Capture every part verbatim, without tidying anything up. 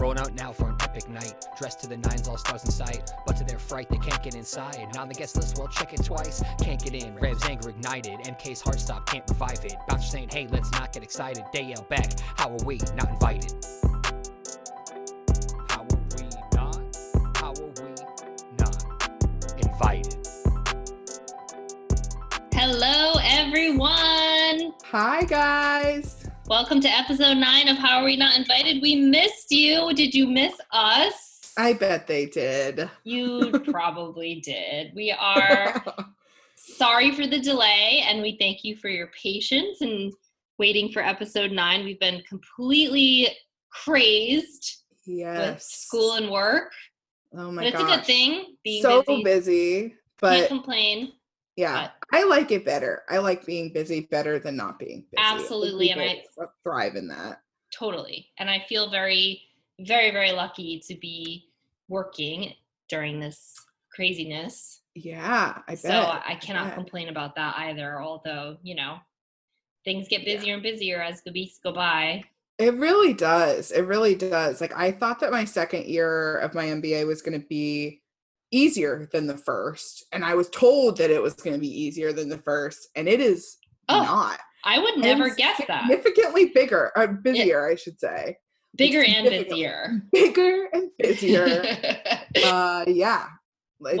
Rolling out now for an epic night. Dressed to the nines, all stars in sight. But to their fright, they can't get inside. On the guest list, well, check it twice. Can't get in, Rev's anger ignited. M K's heart stop, can't revive it. Bouncer saying, hey, let's not get excited. They yell back, how are we not invited? How are we not? How are we not invited? Hello, everyone. Hi, guys. Welcome to episode nine of How Are We Not Invited? We missed you. Did you miss us? I bet they did. You probably did. We are sorry for the delay, and we thank you for your patience and waiting for episode nine. We've been completely crazed yes. with school and work. Oh my god. But it's gosh. a good thing. Being so busy. busy but can't complain. Yeah, but I like it better. I like being busy better than not being busy. Absolutely. And I thrive in that. Totally. And I feel very, very, very lucky to be working during this craziness. Yeah, I bet. So I cannot I bet. complain about that either. Although, you know, things get busier yeah. and busier as the weeks go by. It really does. It really does. Like, I thought that my second year of my M B A was going to be easier than the first, and I was told that it was going to be easier than the first, and it is oh, not. I would never and guess that. Significantly bigger, or busier, it, I should say. Bigger and busier. Bigger and busier. uh, yeah. It's, well, it's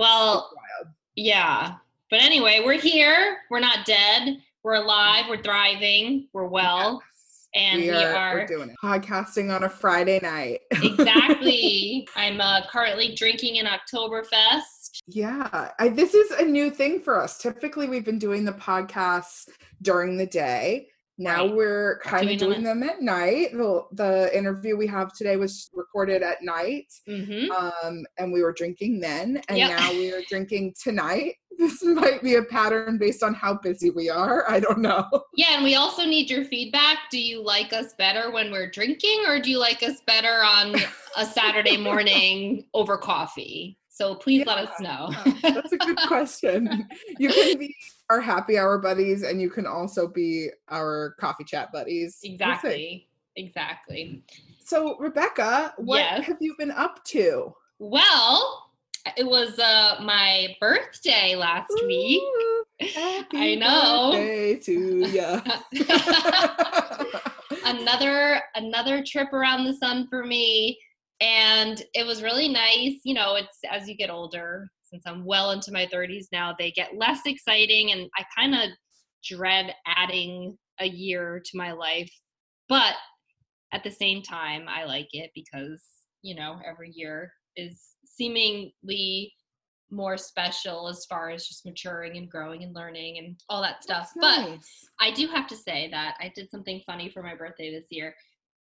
wild. yeah. But anyway, we're here. We're not dead. We're alive. We're thriving. We're well. Yes. And we are, we are we're doing it. Podcasting on a Friday night. Exactly. I'm uh, currently drinking an Oktoberfest. Yeah, I, this is a new thing for us. Typically, we've been doing the podcasts during the day. Now right. we're kind doing of doing them at night. The, the interview we have today was recorded at night, mm-hmm. um, and we were drinking then, and yep. now we are drinking tonight. This might be a pattern based on how busy we are. I don't know. Yeah, and we also need your feedback. Do you like us better when we're drinking, or do you like us better on a Saturday morning over coffee? So please yeah, let us know. Yeah, that's a good question. You can be our happy hour buddies, and you can also be our coffee chat buddies. Exactly. Exactly. So, Rebecca, what yes. have you been up to? Well, it was uh, my birthday last Ooh, week. I know. Happy birthday to ya. another another trip around the sun for me, and it was really nice. You know, it's as you get older, since I'm well into my thirties now, they get less exciting, and I kind of dread adding a year to my life. But at the same time, I like it because, you know, every year is seemingly more special as far as just maturing and growing and learning and all that stuff. Nice. But I do have to say that I did something funny for my birthday this year.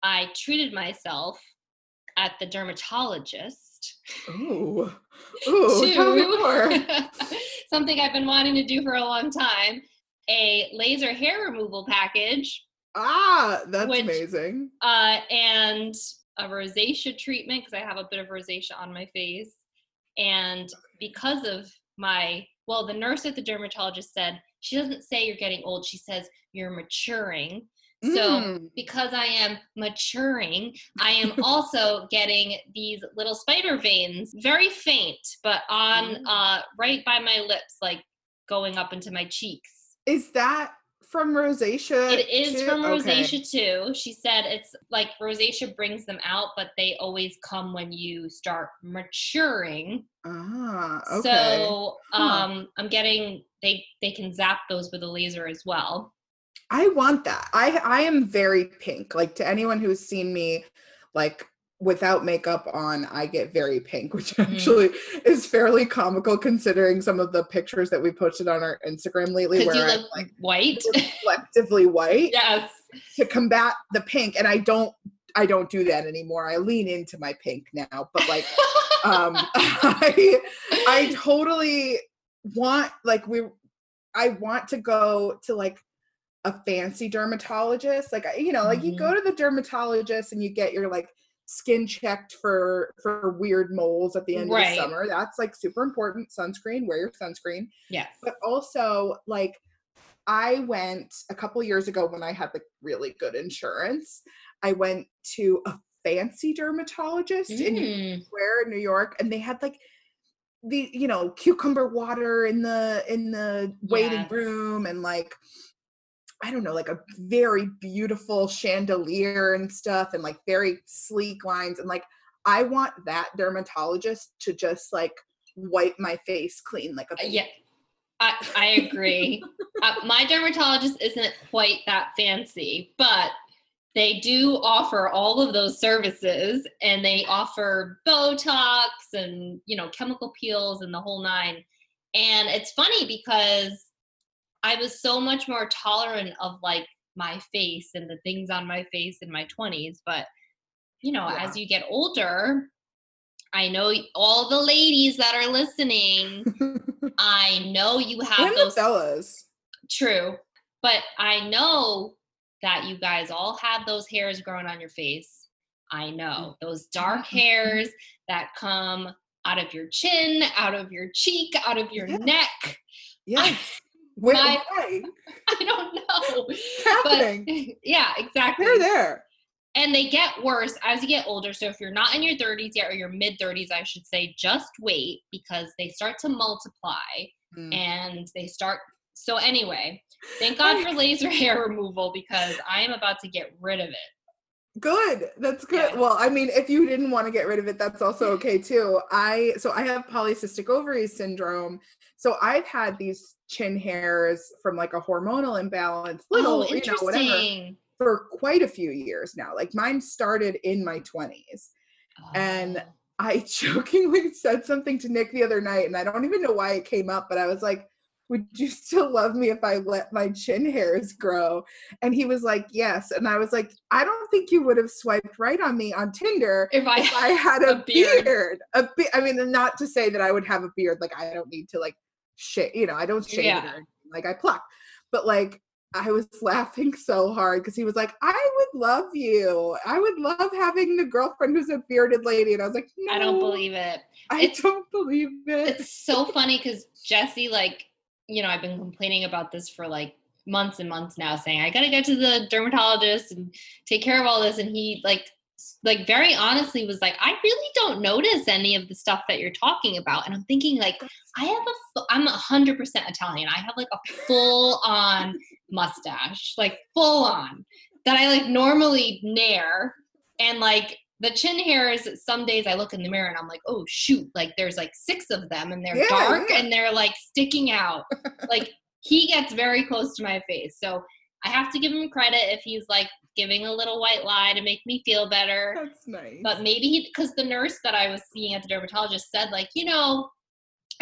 I treated myself at the dermatologist. Ooh, ooh, to tell me more. Something I've been wanting to do for a long time, a laser hair removal package. Ah, that's which, amazing. Uh, and a rosacea treatment, because I have a bit of rosacea on my face. And because of my, well, the nurse at the dermatologist said, she doesn't say you're getting old, she says you're maturing. Mm. So because I am maturing, I am also getting these little spider veins, very faint, but on mm. uh, right by my lips, like going up into my cheeks. Is that from rosacea? It is too? from rosacea okay. too. She said it's like rosacea brings them out, but they always come when you start maturing. Ah, okay. So huh. um, I'm getting, they, they can zap those with a laser as well. I want that. I, I am very pink. Like, to anyone who's seen me, like, without makeup on, I get very pink, which actually mm. is fairly comical considering some of the pictures that we posted on our Instagram lately where you look I'm like white, reflectively white. Yes. To combat the pink. And I don't, I don't do that anymore. I lean into my pink now, but like, um, I, I totally want, like, we, I want to go to like a fancy dermatologist. Like, you know, like mm-hmm. you go to the dermatologist and you get your like, skin checked for for weird moles at the end right. of the summer. That's like super important. Sunscreen, wear your sunscreen. Yes. But also, like, I went a couple years ago when I had like really good insurance. I went to a fancy dermatologist mm. in Union Square in New York, and they had like the, you know, cucumber water in the in the waiting yes. room, and like, I don't know, like a very beautiful chandelier and stuff, and like very sleek lines, and like, I want that dermatologist to just like wipe my face clean like a baby. Yeah, I, I agree. Uh, my dermatologist isn't quite that fancy, but they do offer all of those services, and they offer Botox and, you know, chemical peels and the whole nine. And it's funny because I was so much more tolerant of like my face and the things on my face in my twenties. But, you know, yeah. as you get older, I know all the ladies that are listening, I know you have and those fellas. True. But I know that you guys all have those hairs growing on your face. I know those dark hairs that come out of your chin, out of your cheek, out of your yeah. neck. Yeah. I, Where my, I? I don't know. It's happening. But, yeah, exactly. They're there. And they get worse as you get older. So if you're not in your thirties yet, or your mid-thirties, I should say, just wait, because they start to multiply mm. and they start. So anyway, thank God for laser hair removal, because I am about to get rid of it. Good. That's good. Yeah. Well, I mean, if you didn't want to get rid of it, that's also okay too. I, so I have polycystic ovary syndrome. So I've had these chin hairs from like a hormonal imbalance, little, oh, you know, whatever, for quite a few years now. Like mine started in my twenties. Oh. And I jokingly said something to Nick the other night, and I don't even know why it came up, but I was like, would you still love me if I let my chin hairs grow? And he was like, yes. And I was like, I don't think you would have swiped right on me on Tinder if I, if I had a, a beard. beard. A be- I mean, not to say that I would have a beard. Like, I don't need to like shave, you know, I don't shave yeah. it or anything. Like I pluck. But like, I was laughing so hard because he was like, I would love you. I would love having the girlfriend who's a bearded lady. And I was like, no. I don't believe it. I it's, don't believe it. It's so funny because Jesse, like, you know, I've been complaining about this for like months and months now, saying I got to go to the dermatologist and take care of all this. And he like, like very honestly was like, I really don't notice any of the stuff that you're talking about. And I'm thinking like, I have a, I'm a hundred percent Italian. I have like a full on mustache, like full on that I like normally nair. And like the chin hairs, some days I look in the mirror and I'm like, oh shoot, like there's like six of them, and they're yeah, dark yeah. and they're like sticking out. Like he gets very close to my face. So I have to give him credit if he's like giving a little white lie to make me feel better. That's nice. But maybe he, because the nurse that I was seeing at the dermatologist said like, you know,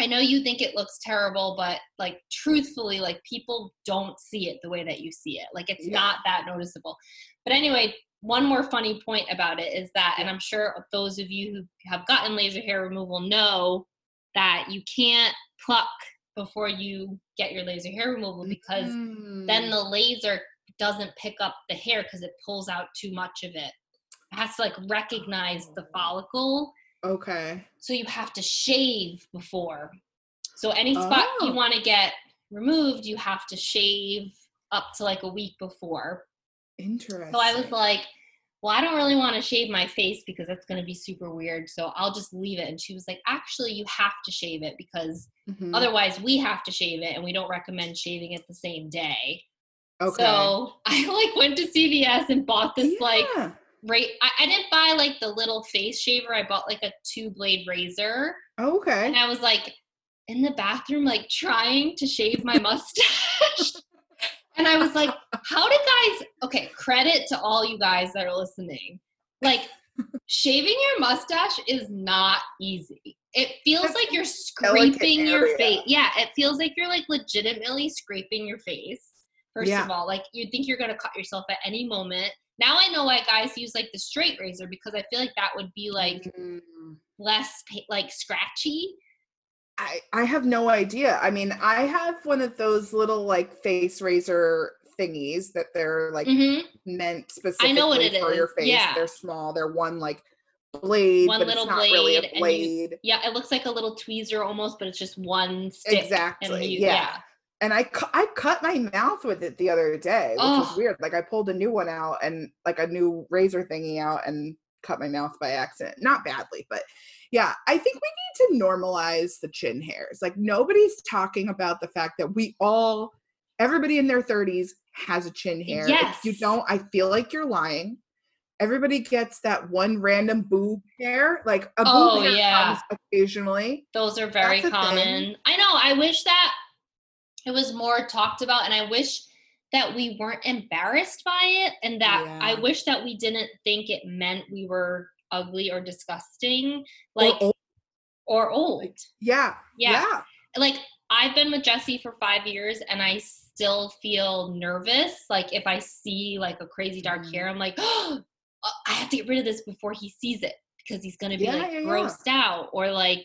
I know you think it looks terrible, but like truthfully, like people don't see it the way that you see it. Like it's yeah. not that noticeable. But anyway, one more funny point about it is that, and I'm sure those of you who have gotten laser hair removal know that you can't pluck before you get your laser hair removal, because mm. then the laser doesn't pick up the hair because it pulls out too much of it. It has to like recognize the follicle. Okay. So you have to shave before. So any spot oh. you want to get removed, you have to shave up to like a week before. Interesting. So I was like, well, I don't really want to shave my face because that's going to be super weird. So I'll just leave it. And she was like, actually, you have to shave it because mm-hmm. otherwise we have to shave it, and we don't recommend shaving it the same day. Okay. So I like went to C V S and bought this yeah. like, right. I, I didn't buy like the little face shaver. I bought like a two blade razor. Oh, okay. And I was like in the bathroom, like trying to shave my mustache. And I was like, how do guys, okay, credit to all you guys that are listening. Like, shaving your mustache is not easy. It feels That's like you're scraping your face. Yeah, it feels like you're like legitimately scraping your face. First yeah. of all, like you think you're going to cut yourself at any moment. Now I know why guys use like the straight razor, because I feel like that would be like mm. less like scratchy. I, I have no idea. I mean, I have one of those little like face razor thingies that they're like mm-hmm. meant specifically I know what it for is. Your face. Yeah. They're small. They're one like blade, one but little it's not blade, really a blade. You, yeah, it looks like a little tweezer almost, but it's just one stick. Exactly. And you, yeah. yeah. And I cu- I cut my mouth with it the other day, which oh. was weird. Like I pulled a new one out and like a new razor thingy out, and cut my mouth by accident. Not badly, but yeah, I think we need to normalize the chin hairs. Like, nobody's talking about the fact that we all, everybody in their thirties has a chin hair. Yes. If you don't, I feel like you're lying. Everybody gets that one random boob hair. Like, a boob oh, hair yeah. comes occasionally. Those are very That's common. I know. I wish that it was more talked about, and I wish that we weren't embarrassed by it, and that yeah. I wish that we didn't think it meant we were ugly or disgusting. Like, or old. Or old. Like, yeah. yeah. Yeah. Like, I've been with Jesse for five years, and I still feel nervous. Like, if I see, like, a crazy dark mm. hair, I'm like, oh, I have to get rid of this before he sees it, because he's going to be yeah, like yeah, grossed yeah. out, or like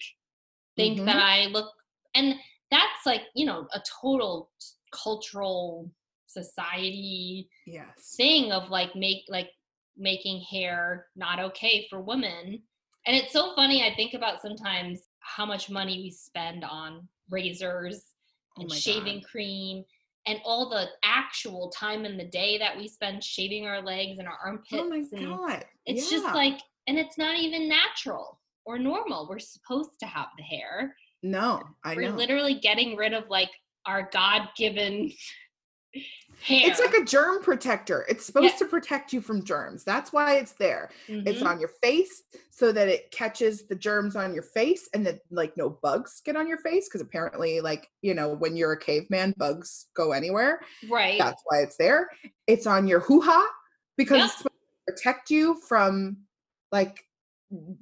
think mm-hmm. that I look, and that's like, you know, a total cultural society yes. thing of like, make, like making hair not okay for women. And it's so funny. I think about sometimes how much money we spend on razors and oh shaving God. cream, and all the actual time in the day that we spend shaving our legs and our armpits. Oh my God. It's yeah. just like, and it's not even natural or normal. We're supposed to have the hair. No, I We're know. We're literally getting rid of like our God-given hair. It's like a germ protector. It's supposed yeah. to protect you from germs. That's why it's there. Mm-hmm. It's on your face so that it catches the germs on your face, and that like no bugs get on your face, because apparently, like, you know, when you're a caveman, bugs go anywhere. Right. That's why it's there. It's on your hoo-ha because yep. it's supposed to protect you from like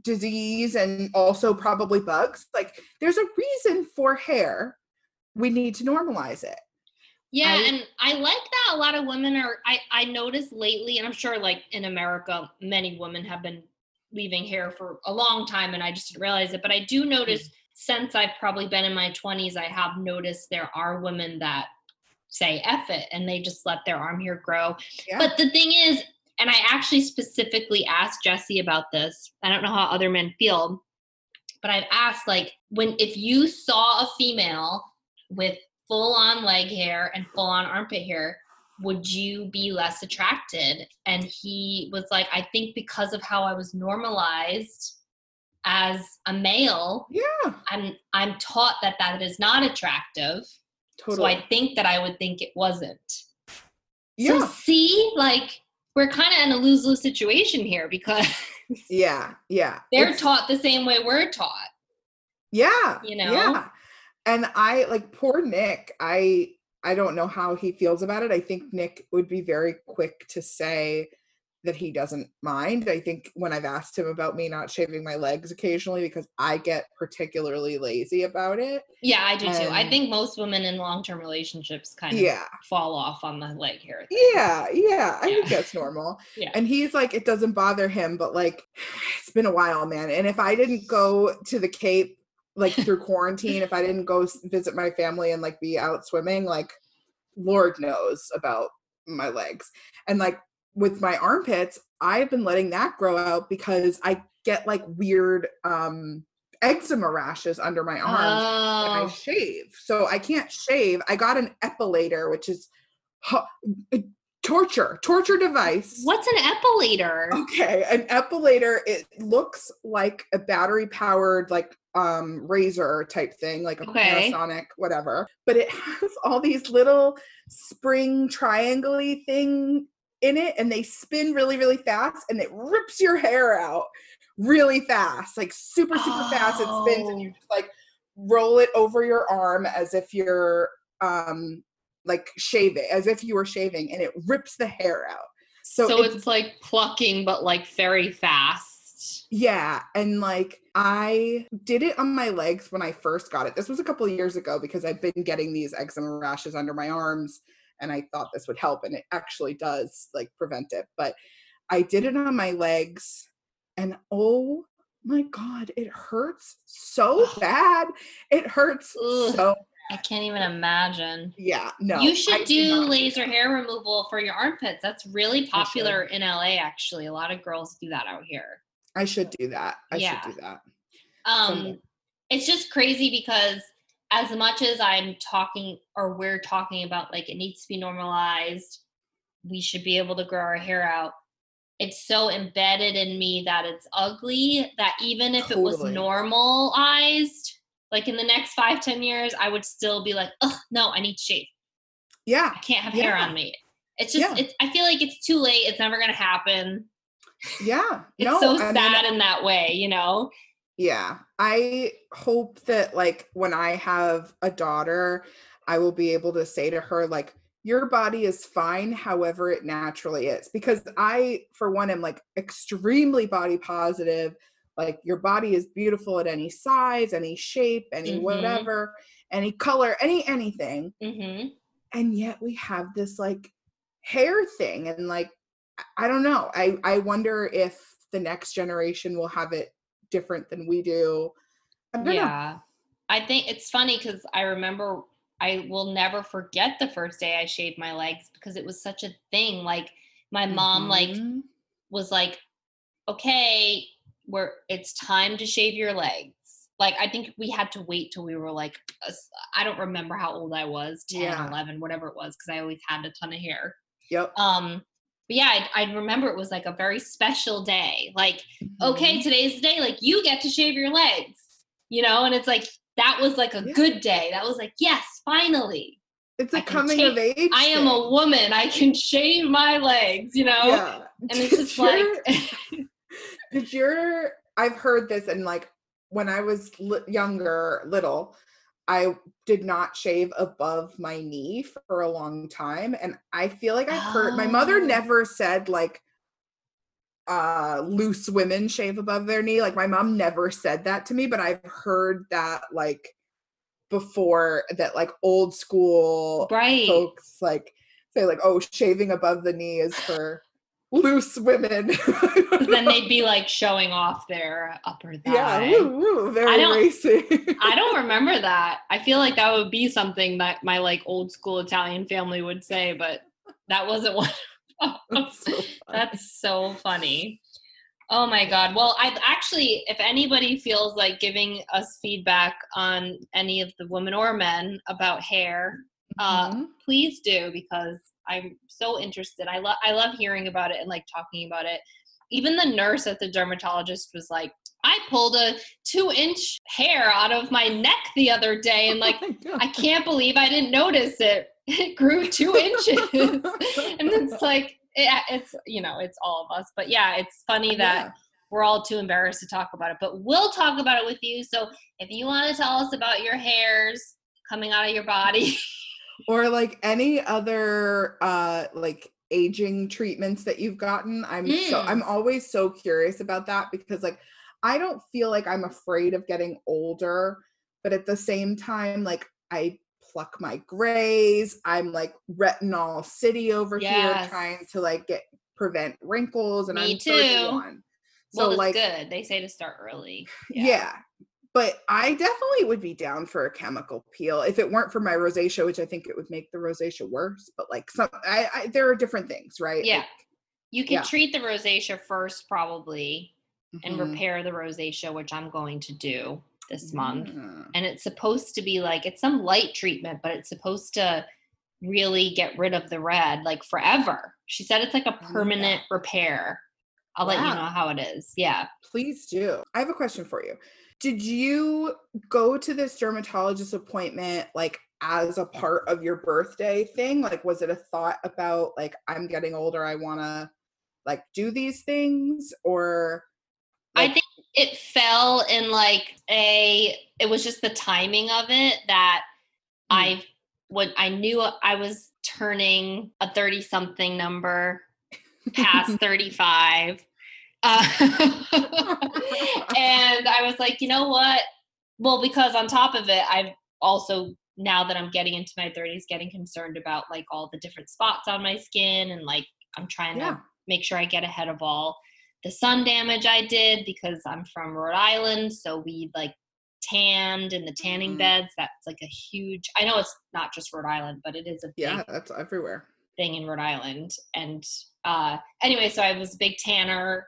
disease and also probably bugs. Like, there's a reason for hair. We need to normalize it. Yeah, I, and I like that a lot of women are, I, I noticed lately, and I'm sure like in America, many women have been leaving hair for a long time, and I just didn't realize it, but I do notice mm-hmm. since I've probably been in my twenties, I have noticed there are women that say F it, and they just let their arm hair grow. Yeah. But the thing is, and I actually specifically asked Jesse about this, I don't know how other men feel, but I've asked, like, when, if you saw a female with full on leg hair and full on armpit hair, would you be less attracted? And he was like, I think because of how I was normalized as a male, yeah, I'm, I'm taught that that is not attractive. Totally. So I think that I would think it wasn't. Yeah. So see, like, we're kind of in a lose-lose situation here, because yeah, yeah. they're it's, taught the same way we're taught. Yeah. You know? Yeah. And I, like, poor Nick, I I don't know how he feels about it. I think Nick would be very quick to say that he doesn't mind. I think when I've asked him about me not shaving my legs occasionally, because I get particularly lazy about it. Yeah, I do and, too. I think most women in long-term relationships kind of yeah. fall off on the leg hair thing. Yeah, yeah. I yeah. think that's normal. yeah. And he's like, it doesn't bother him, but like, it's been a while, man. And if I didn't go to the Cape, like, through quarantine, if I didn't go visit my family and like be out swimming, like, Lord knows about my legs. And like with my armpits, I've been letting that grow out because I get like weird um eczema rashes under my arms oh. when I shave. So I can't shave. I got an epilator, which is h- torture, torture device. What's an epilator? Okay. An epilator, it looks like a battery powered, like, um razor type thing, like a okay. Panasonic, whatever, but it has all these little spring triangle-y thing in it, and they spin really really fast, and it rips your hair out really fast, like super super oh. fast. It spins, and you just like roll it over your arm as if you're um like shaving, as if you were shaving, and it rips the hair out. So, so it's, it's like plucking, but like very fast. Yeah. And like, I did it on my legs when I first got it. This was a couple of years ago, because I've been getting these eczema rashes under my arms, and I thought this would help, and it actually does like prevent it. But I did it on my legs, and oh my God, it hurts so bad. It hurts Ugh, so bad. I can't even imagine. Yeah. No. You should I do laser hair removal for your armpits. That's really popular in L A, actually. A lot of girls do that out here. I should do that. I yeah. should do that. Um, it's just crazy, because as much as I'm talking, or we're talking about, like, it needs to be normalized, we should be able to grow our hair out, it's so embedded in me that it's ugly, that even if totally. It was normalized, like in the next five, ten years, I would still be like, oh, no, I need to shave. Yeah. I can't have yeah. hair on me. It's just, yeah. it's, I feel like it's too late. It's never going to happen. Yeah. It's no, so sad I mean, in that way, you know? Yeah. I hope that like when I have a daughter, I will be able to say to her, like, your body is fine, however it naturally is. Because I, for one, am like extremely body positive. Like your body is beautiful at any size, any shape, any mm-hmm. whatever, any color, any, anything. Mm-hmm. And yet we have this like hair thing. And like, I don't know. I, I wonder if the next generation will have it different than we do. I don't yeah. know. I think it's funny because I remember I will never forget the first day I shaved my legs because it was such a thing. Like my mom mm-hmm. like was like, okay, we're it's time to shave your legs. Like I think we had to wait till we were like, I don't remember how old I was, ten, yeah. eleven, whatever it was, because I always had a ton of hair. Yep. Um, but yeah, I, I remember it was like a very special day. Like, mm-hmm. okay, today's the day. Like you get to shave your legs, you know? And it's like, that was like a yeah. good day. That was like, yes, finally. It's a coming shave. Of age. I am a woman. I can shave my legs, you know? Yeah. And it's just like. Did your, I've heard this and like when I was li- younger, little, I did not shave above my knee for a long time. And I feel like I hurt. Oh. My mother never said like uh, loose women shave above their knee. Like my mom never said that to me, but I've heard that like before that like old school right. folks like say like, oh, shaving above the knee is for loose women. Then they'd be like showing off their upper thigh. Yeah, woo, woo, very I racy. I don't remember that. I feel like that would be something that my like old school Italian family would say, but that wasn't one. That's, so That's so funny. Oh my God. Well, I've actually, if anybody feels like giving us feedback on any of the women or men about hair, mm-hmm. uh, please do because I'm so interested. I love, I love hearing about it and like talking about it. Even the nurse at the dermatologist was like, I pulled a two inch hair out of my neck the other day. And like, oh I can't believe I didn't notice it. It grew two inches. And it's like, it, it's, you know, it's all of us, but yeah, it's funny that yeah. we're all too embarrassed to talk about it, but we'll talk about it with you. So if you want to tell us about your hairs coming out of your body, or like any other uh, like aging treatments that you've gotten. I'm mm. so I'm always so curious about that because like I don't feel like I'm afraid of getting older, but at the same time, like I pluck my grays. I'm like retinol city over yes. here trying to like get prevent wrinkles and Me I'm too. thirty-one. So well, like good. They say to start early. Yeah. yeah. But I definitely would be down for a chemical peel if it weren't for my rosacea, which I think it would make the rosacea worse. But like some, I, I there are different things, right? Yeah. Like, you can yeah. treat the rosacea first probably and mm-hmm. repair the rosacea, which I'm going to do this month. Yeah. And it's supposed to be like, it's some light treatment, but it's supposed to really get rid of the red like forever. She said it's like a permanent yeah. repair. I'll wow. let you know how it is. Yeah. Please do. I have a question for you. Did you go to this dermatologist appointment like as a part of your birthday thing? Like, was it a thought about like, I'm getting older, I want to like do these things? Or like- I think it fell in like a, it was just the timing of it that mm-hmm. I when I knew I was turning a thirty something number past thirty-five. Uh, and I was like, you know what? Well, because on top of it, I've also, now that I'm getting into my thirties, getting concerned about like all the different spots on my skin. And like, I'm trying yeah. to make sure I get ahead of all the sun damage I did because I'm from Rhode Island. So we like tanned in the tanning mm-hmm. beds. That's like a huge, I know it's not just Rhode Island, but it is a big yeah, that's everywhere. Thing in Rhode Island. And uh, anyway, so I was a big tanner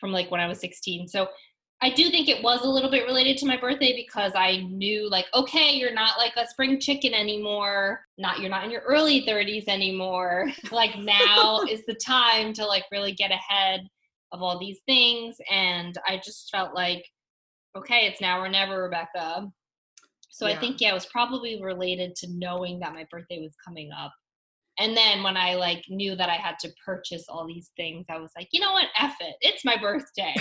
from like when I was sixteen. So I do think it was a little bit related to my birthday because I knew, like, okay, you're not like a spring chicken anymore. Not, you're not in your early thirties anymore. Like, now is the time to like really get ahead of all these things. And I just felt like, okay, it's now or never, Rebecca. So yeah. I think, yeah, it was probably related to knowing that my birthday was coming up. And then when I like knew that I had to purchase all these things, I was like, you know what? F it. It's my birthday.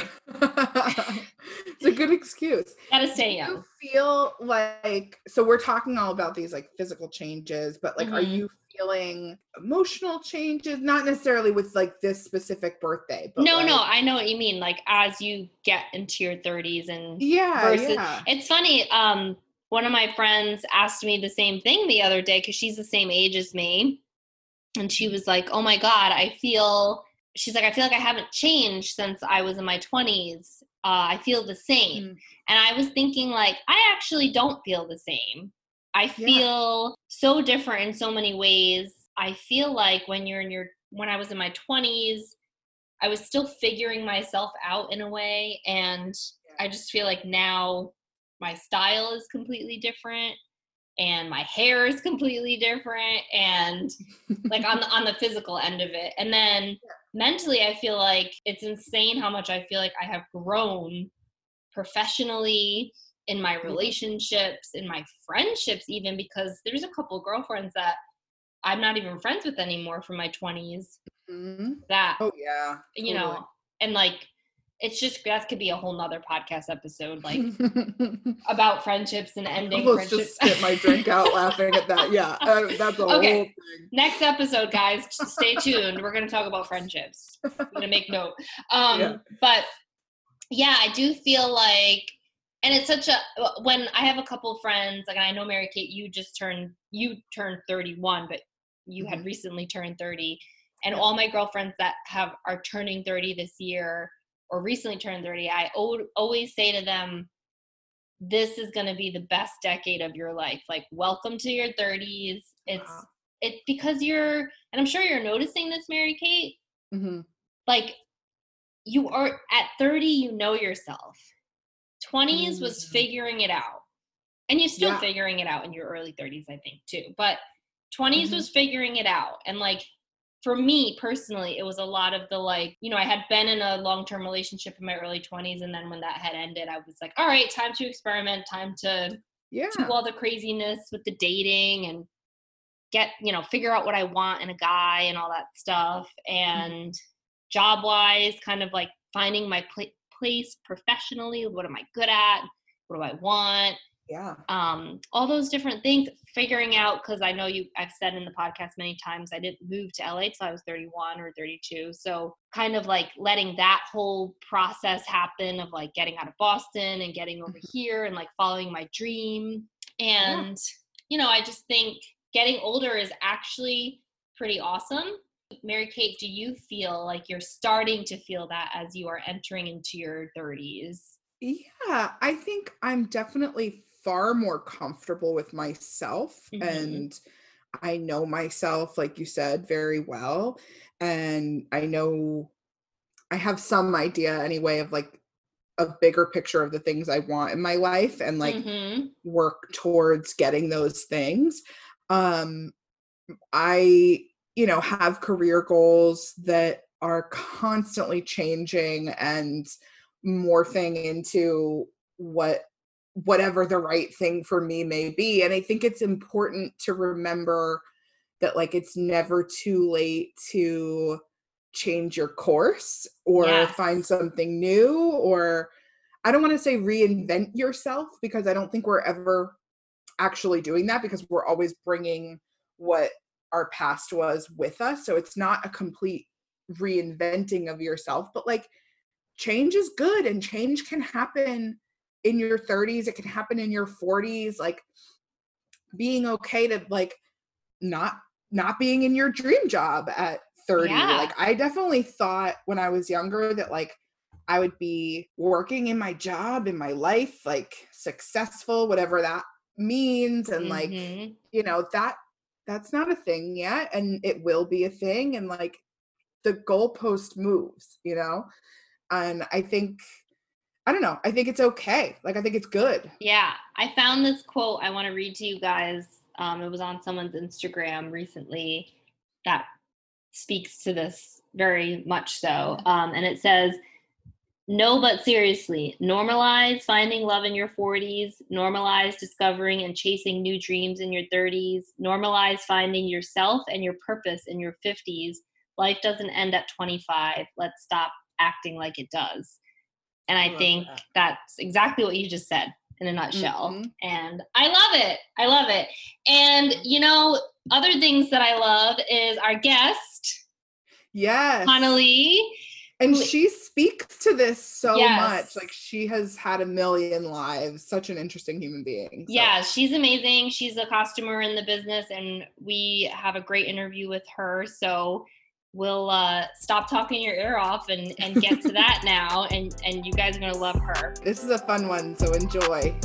It's a good excuse. Gotta stay young. Do you feel like, so we're talking all about these like physical changes, but like, mm-hmm. are you feeling emotional changes? Not necessarily with like this specific birthday. But no, like, no. I know what you mean. Like as you get into your thirties and yeah, versus, yeah. It's funny. Um, one of my friends asked me the same thing the other day, cause she's the same age as me. And she was like, oh my God, I feel, she's like, I feel like I haven't changed since I was in my twenties. Uh, I feel the same. Mm. And I was thinking like, I actually don't feel the same. I feel yeah. so different in so many ways. I feel like when you're in your, when I was in my twenties, I was still figuring myself out in a way. And I just feel like now my style is completely different. And my hair is completely different, and like on the on the physical end of it. And then yeah. mentally, I feel like it's insane how much I feel like I have grown professionally, in my relationships, in my friendships even, because there's a couple girlfriends that I'm not even friends with anymore from my twenties. Mm-hmm. That, oh yeah, totally. You know, and like, it's just, that could be a whole nother podcast episode, like about friendships and ending almost friendships. Just spit my drink out laughing at that. Yeah, uh, that's a okay. whole thing. Next episode, guys, stay tuned. We're going to talk about friendships. I'm going to make note. Um, yeah. But yeah, I do feel like, and it's such a, when I have a couple friends, like, and I know Mary Kate, you just turned, you turned thirty-one, but you mm-hmm. had recently turned thirty. And yeah. all my girlfriends that have are turning thirty this year, or recently turned thirty, I always say to them, this is going to be the best decade of your life. Like, welcome to your thirties. It's, wow. it's because you're, and I'm sure you're noticing this, Mary Kate, mm-hmm. like you are at thirty, you know yourself. twenties mm-hmm. was figuring it out, and you're still yeah. figuring it out in your early thirties, I think too, but twenties mm-hmm. was figuring it out. And like, for me personally, it was a lot of the like, you know, I had been in a long-term relationship in my early twenties. And then when that had ended, I was like, all right, time to experiment, time to yeah. do all the craziness with the dating and get, you know, figure out what I want in a guy and all that stuff. And mm-hmm. job-wise, kind of like finding my pl- place professionally. What am I good at? What do I want? Yeah. Um, all those different things, figuring out, because I know you, I've said in the podcast many times, I didn't move to L A till I was thirty-one or thirty-two. So kind of like letting that whole process happen of like getting out of Boston and getting over mm-hmm. here and like following my dream. And, yeah. you know, I just think getting older is actually pretty awesome. Mary Kate, do you feel like you're starting to feel that as you are entering into your thirties? Yeah, I think I'm definitely far more comfortable with myself mm-hmm. and I know myself, like you said, very well. And I know I have some idea anyway of like a bigger picture of the things I want in my life and like mm-hmm. work towards getting those things. Um, I, you know, have career goals that are constantly changing and morphing into what whatever the right thing for me may be. And I think it's important to remember that like it's never too late to change your course or yes. find something new, or I don't want to say reinvent yourself, because I don't think we're ever actually doing that, because we're always bringing what our past was with us. So it's not a complete reinventing of yourself, but like change is good, and change can happen in your thirties. It can happen in your forties, like being okay to like not, not being in your dream job at thirty. Yeah. Like I definitely thought when I was younger that like I would be working in my job, in my life, like successful, whatever that means. And mm-hmm. like, you know, that that's not a thing yet, and it will be a thing. And like the goalpost moves, you know? And I think I don't know. I think it's okay. Like, I think it's good. Yeah. I found this quote I want to read to you guys. Um, it was on someone's Instagram recently that speaks to this very much so. Um, and it says, no, but seriously, normalize finding love in your forties, normalize discovering and chasing new dreams in your thirties, normalize finding yourself and your purpose in your fifties. Life doesn't end at twenty-five. Let's stop acting like it does. And I, I think that. that's exactly what you just said in a nutshell. Mm-hmm. And I love it. I love it. And, you know, other things that I love is our guest. Yes. Hanalee. And she speaks to this so yes. much. Like, she has had a million lives. Such an interesting human being. So. Yeah, she's amazing. She's a customer in the business, and we have a great interview with her. So we'll uh, stop talking your ear off and, and get to that now. And, and you guys are going to love her. This is a fun one, so enjoy.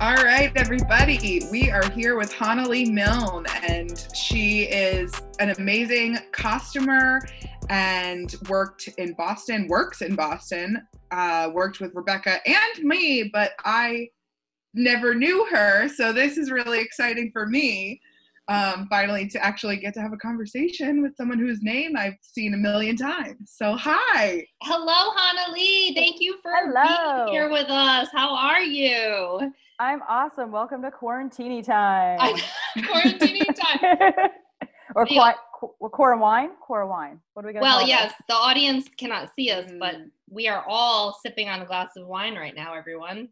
All right, everybody, we are here with Hanalee Milne, and she is an amazing costumer and worked in Boston, works in Boston, uh, worked with Rebecca and me, but I never knew her. So this is really exciting for me, um, finally, to actually get to have a conversation with someone whose name I've seen a million times. So hi. Hello, Hanalee. Thank you for Hello. being here with us. How are you? I'm awesome. Welcome to quarantini time. Quarantini time. Or qui- qu- quarantine? Quarantine. What do we got? Well, yes, this? The audience cannot see us, mm. but we are all sipping on a glass of wine right now, everyone.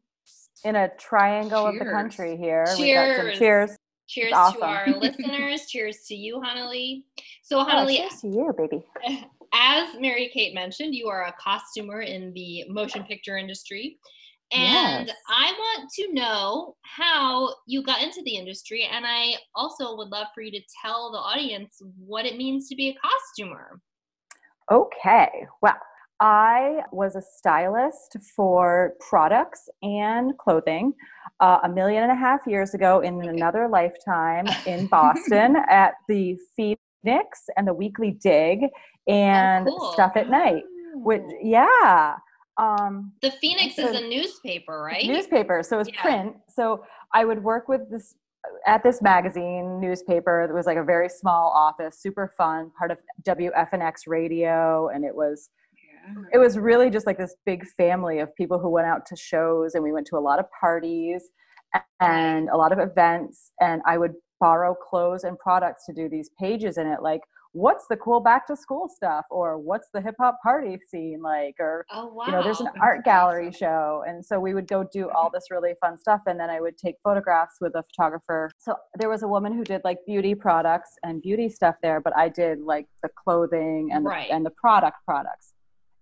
In a triangle cheers. Of the country here. Cheers. We got some cheers. Cheers awesome. To our listeners. Cheers to you, Hanalee. So, Hanalee. Oh, cheers to you, baby. As Mary Kate mentioned, you are a costumer in the motion picture industry. And yes. I want to know how you got into the industry. And I also would love for you to tell the audience what it means to be a costumer. Okay. Well, I was a stylist for products and clothing uh, a million and a half years ago in okay. another lifetime in Boston at the Phoenix and the Weekly Dig and oh, cool. Stuff at Night. Which, yeah. Um, the Phoenix so, is a newspaper, right? Newspaper. So it was yeah. print. So I would work with this at this magazine newspaper that was like a very small office, super fun, part of W F N X Radio. And it was, yeah. it was really just like this big family of people who went out to shows, and we went to a lot of parties and a lot of events. And I would borrow clothes and products to do these pages in it. Like, what's the cool back to school stuff, or what's the hip hop party scene like, or, oh, wow. you know, there's an art gallery show. And so we would go do all this really fun stuff. And then I would take photographs with a photographer. So there was a woman who did like beauty products and beauty stuff there, but I did like the clothing and, right. the, and the product products.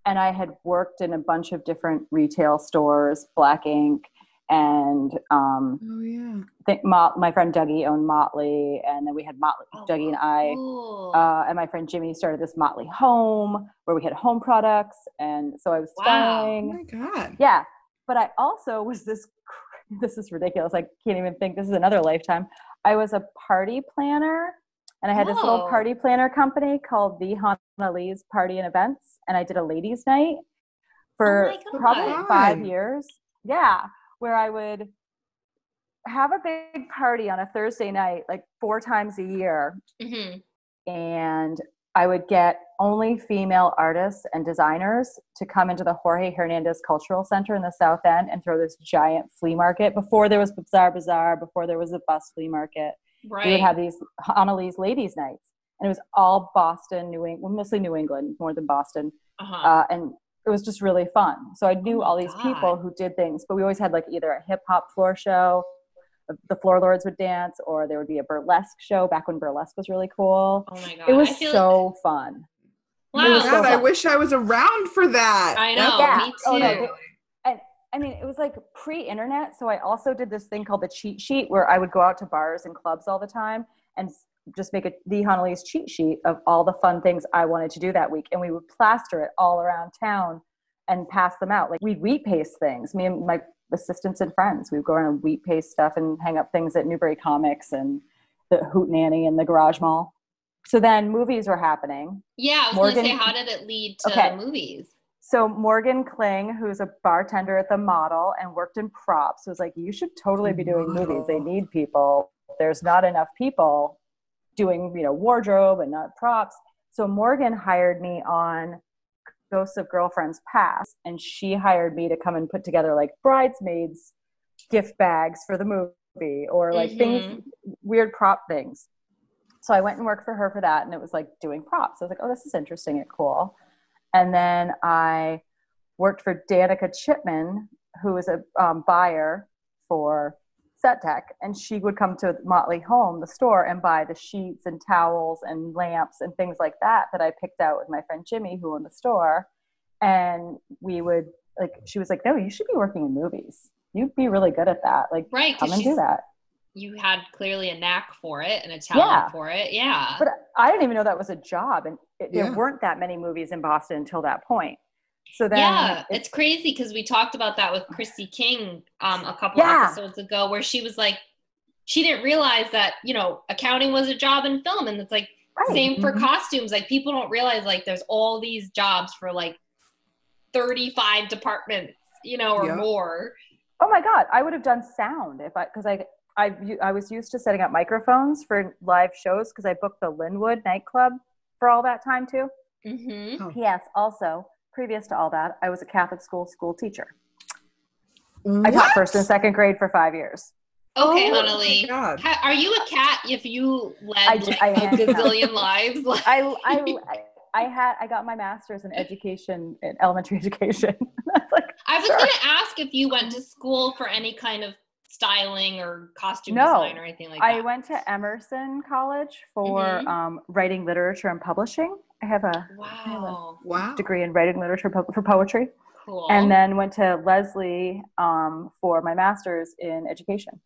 And I had worked in a bunch of different retail stores, Black Ink, and um, oh, yeah. I think Mot- my friend Dougie owned Motley, and then we had Motley. Oh, Dougie and I, cool. uh, and my friend Jimmy started this Motley Home, where we had home products, and so I was wow. styling. Oh my god! Yeah, but I also was this. This is ridiculous. I can't even think. This is another lifetime. I was a party planner, and I had oh. this little party planner company called the Hanalee's Party and Events, and I did a ladies' night for oh probably five years. Yeah. Where I would have a big party on a Thursday night, like four times a year. Mm-hmm. And I would get only female artists and designers to come into the Jorge Hernandez Cultural Center in the South End and throw this giant flea market. Before there was Bizarre Bazaar, before there was a bus flea market, right. we would have these Hanalee's ladies' nights. And it was all Boston, New England, mostly New England, more than Boston. Uh-huh. Uh, and it was just really fun. So I knew oh all these God. people who did things, but we always had like either a hip hop floor show, the floor lords would dance, or there would be a burlesque show back when burlesque was really cool. Oh my God. It was I feel so like... fun. Wow. God, so fun. I wish I was around for that. I know, yeah. me too. Oh, no. And I mean, it was like pre-internet. So I also did this thing called the cheat sheet, where I would go out to bars and clubs all the time and just make a the Hanalee's cheat sheet of all the fun things I wanted to do that week. And we would plaster it all around town and pass them out. Like, we'd wheat paste things. Me and my assistants and friends, we would go around and wheat paste stuff and hang up things at Newbury Comics and the Hootenanny and the Garage Mall. So then movies were happening. Yeah, I was Morgan, gonna say, how did it lead to okay. movies? So Morgan Kling, who's a bartender at the Model and worked in props, was like, you should totally be doing movies. They need people. There's not enough people doing, you know, wardrobe and not props. So Morgan hired me on Ghosts of Girlfriends Past, and she hired me to come and put together like bridesmaids gift bags for the movie, or like mm-hmm. things, weird prop things. So I went and worked for her for that, and it was like doing props. I was like, oh, this is interesting and cool. And then I worked for Danica Chipman, who is a um, buyer for Set Tech, and she would come to Motley Home, the store, and buy the sheets and towels and lamps and things like that that I picked out with my friend Jimmy, who owned the store. And we would, like, she was like, no, you should be working in movies. You'd be really good at that. Like, right, come and do that. You had clearly a knack for it and a talent yeah. for it. Yeah. But I didn't even know that was a job. And it, yeah. there weren't that many movies in Boston until that point. So then yeah, it's, it's crazy because we talked about that with Chrissy King um, a couple yeah. episodes ago, where she was like, she didn't realize that, you know, accounting was a job in film. And it's like, right. same for mm-hmm. costumes. Like, people don't realize, like, there's all these jobs for like thirty-five departments, you know, or yeah. more. Oh my God. I would have done sound if I, cause I, I I was used to setting up microphones for live shows because I booked the Linwood nightclub for all that time too. Mm-hmm. Oh. P S. Also, previous to all that, I was a Catholic school school teacher. What? I taught first and second grade for five years. Okay, oh, Hanalee. Ha- are you a cat if you led I, like, I a gazillion lives? Like- I, I, I had I got my master's in education, in elementary education. I was, like, I was sure. going to ask if you went to school for any kind of styling or costume no, design or anything like that? I went to Emerson College for mm-hmm. um, writing literature and publishing. I have a, wow. I have a wow. degree in writing literature po- for poetry. Cool. And then went to Lesley um, for my master's in education.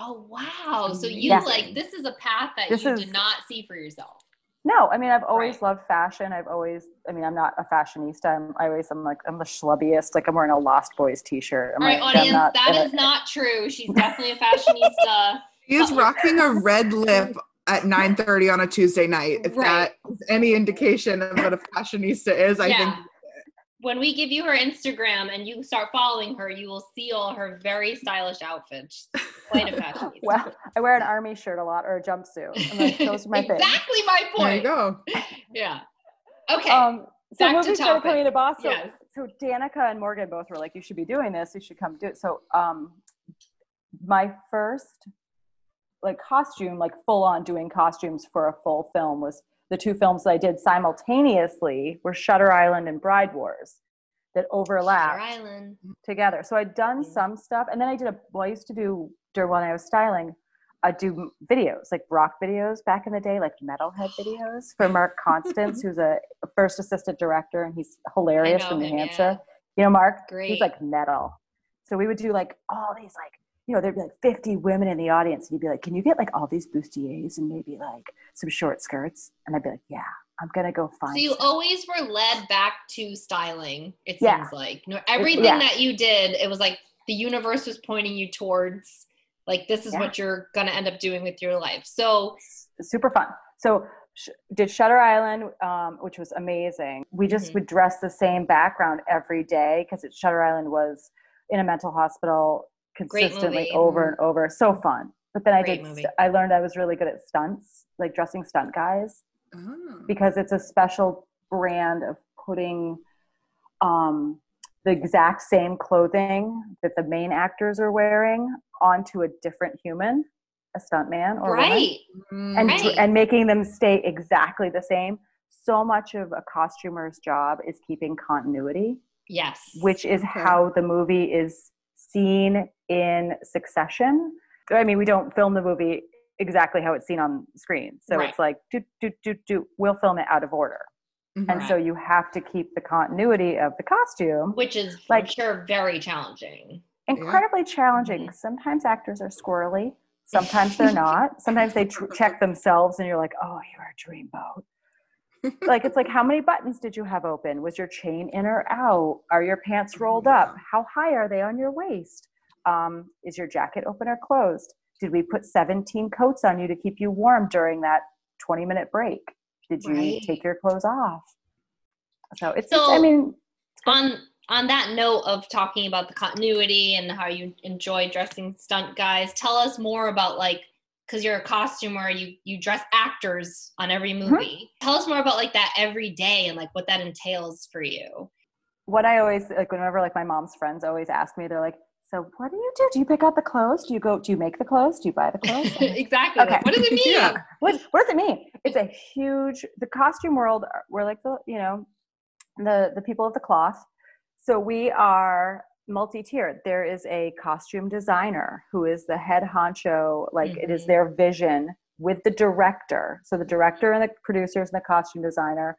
Oh, wow. So you yes. like, this is a path that this you is, did not see for yourself. No, I mean, I've always right. loved fashion. I've always, I mean, I'm not a fashionista. I'm I always, I'm like, I'm the schlubbiest. Like, I'm wearing a Lost Boys t-shirt. I'm All right, like, audience, not, that is it. Not true. She's definitely a fashionista. She is rocking a red lip at nine thirty on a Tuesday night. If right. that is any indication of what a fashionista is, I yeah. think. When we give you her Instagram and you start following her, you will see all her very stylish outfits. She's quite a fashionista. Well, I wear an army shirt a lot, or a jumpsuit. I'm like, those are my things. Exactly thing. My point. There you go. Yeah. Okay. Um, so Back movies to started coming to Boston. Yes. So Danica and Morgan both were like, you should be doing this. You should come do it. So um, my first like costume, like full on doing costumes for a full film was the two films that I did simultaneously were Shutter Island and Bride Wars that overlapped together. So I'd done mm-hmm. some stuff. And then I did a, well, I used to do, during when I was styling, I'd do videos, like rock videos back in the day, like metalhead videos for Mark Constance, who's a first assistant director, and he's hilarious from New Hampshire. Yeah. You know, Mark, Great. He's like metal. So we would do like all these like, you know, there'd be like fifty women in the audience, and you'd be like, can you get like all these bustiers and maybe like some short skirts? And I'd be like, yeah, I'm going to go find. So you stuff. Always were led back to styling, it yeah. seems like. You know, everything yeah. that you did, it was like the universe was pointing you towards, like, this is yeah. what you're going to end up doing with your life. So it's super fun. So sh- did Shutter Island, um, which was amazing. We just mm-hmm. would dress the same background every day because Shutter Island was in a mental hospital consistently over and over. So fun. But then I Great did, st- I learned I was really good at stunts, like dressing stunt guys, oh. because it's a special brand of putting um, the exact same clothing that the main actors are wearing onto a different human, a stuntman or right. woman, and, right. and making them stay exactly the same. So much of a costumer's job is keeping continuity. Yes. Which is okay. how the movie is seen in succession. I mean, we don't film the movie exactly how it's seen on screen. So right. it's like, do, do, do, do. We'll film it out of order. Mm-hmm. And right. so you have to keep the continuity of the costume. Which is, like, for sure, very challenging. Incredibly yeah. challenging. Mm-hmm. Sometimes actors are squirrely. Sometimes they're not. Sometimes they tr- check themselves and you're like, oh, you're a dreamboat. Like, it's like, how many buttons did you have open? Was your chain in or out? Are your pants rolled yeah. up? How high are they on your waist? Um, is your jacket open or closed? Did we put seventeen coats on you to keep you warm during that twenty minute break? Did you right. take your clothes off? So it's, so just, I mean. It's on, on that note of talking about the continuity and how you enjoy dressing stunt guys, tell us more about, like, because you're a costumer, you, you dress actors on every movie. Mm-hmm. Tell us more about, like, that every day and, like, what that entails for you. What I always, like, whenever, like, my mom's friends always ask me, they're like, so what do you do? Do you pick out the clothes? Do you go, do you make the clothes? Do you buy the clothes? Exactly. Okay. What does it mean? Yeah. What, what does it mean? It's a huge, the costume world, we're like the, you know, the, the people of the cloth. So we are multi-tiered. There is a costume designer who is the head honcho. Like mm-hmm. it is their vision with the director. So the director and the producers and the costume designer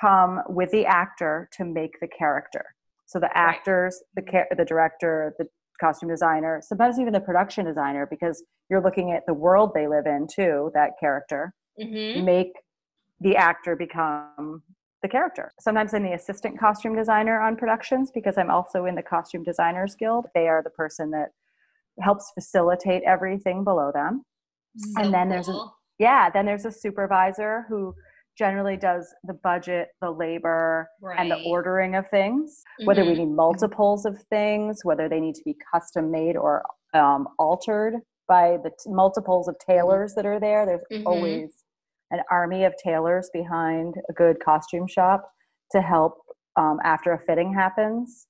come with the actor to make the character. So the actors, right. the char- the director, the costume designer, sometimes even the production designer, because you're looking at the world they live in too, that character, mm-hmm. make the actor become the character. Sometimes I'm the assistant costume designer on productions because I'm also in the Costume Designers Guild. They are the person that helps facilitate everything below them. So and then cool. there's a, yeah, then there's a supervisor who generally does the budget, the labor, right. and the ordering of things, mm-hmm. whether we need multiples of things, whether they need to be custom made or um, altered by the t- multiples of tailors that are there. There's mm-hmm. always an army of tailors behind a good costume shop to help um, after a fitting happens,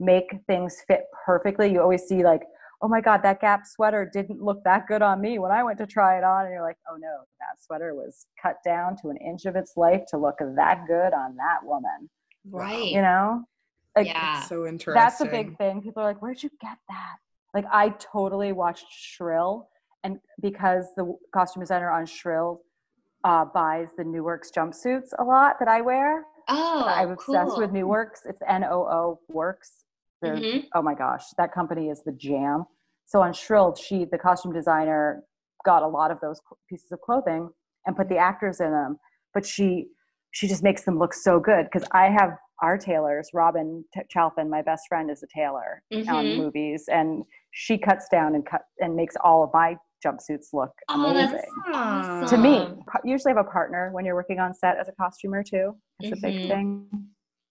make things fit perfectly. You always see like, oh my God, that Gap sweater didn't look that good on me when I went to try it on. And you're like, oh no, that sweater was cut down to an inch of its life to look that good on that woman. Right. You know? Like, yeah. That's so interesting. That's a big thing. People are like, where'd you get that? Like, I totally watched Shrill. And because the costume designer on Shrill uh, buys the New Works jumpsuits a lot that I wear. Oh, I'm obsessed cool. with New Works. It's N O O Works. Mm-hmm. Oh my gosh, that company is the jam. So on Shrill, she, the costume designer, got a lot of those pieces of clothing and put the actors in them. But she she just makes them look so good because I have our tailors. Robin T- Chalfin, my best friend, is a tailor mm-hmm. on movies, and she cuts down and cut and makes all of my jumpsuits look amazing. Oh, that's awesome. To me, usually have a partner when you're working on set as a costumer too. It's mm-hmm. a big thing.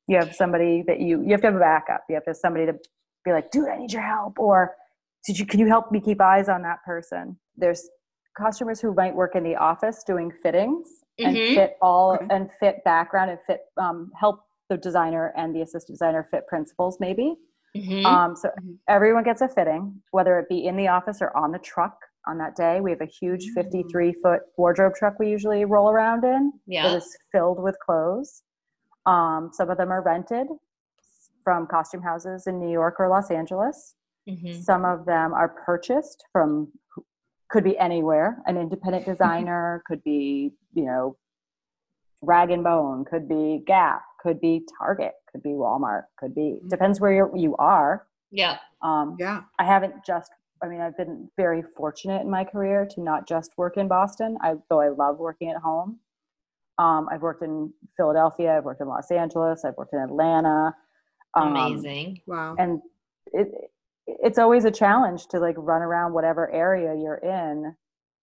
You have somebody that you, you have to have a backup. You have to have somebody to be like, dude, I need your help. Or did you, can you help me keep eyes on that person? There's costumers who might work in the office doing fittings mm-hmm. and fit all okay. and fit background and fit, um, help the designer and the assistant designer fit principals maybe. Mm-hmm. Um, so mm-hmm. everyone gets a fitting, whether it be in the office or on the truck on that day. We have a huge mm-hmm. fifty-three foot wardrobe truck we usually roll around in. Yeah. It is filled with clothes. Um, some of them are rented from costume houses in New York or Los Angeles. Mm-hmm. Some of them are purchased from, could be anywhere, an independent designer, could be, you know, Rag and Bone, could be Gap, could be Target, could be Walmart, could be, mm-hmm. depends where you're, you are. Yeah. Um, yeah. I haven't just, I mean, I've been very fortunate in my career to not just work in Boston, I, though I love working at home. Um, I've worked in Philadelphia, I've worked in Los Angeles, I've worked in Atlanta. Um, Amazing. Wow. And it, it's always a challenge to like run around whatever area you're in.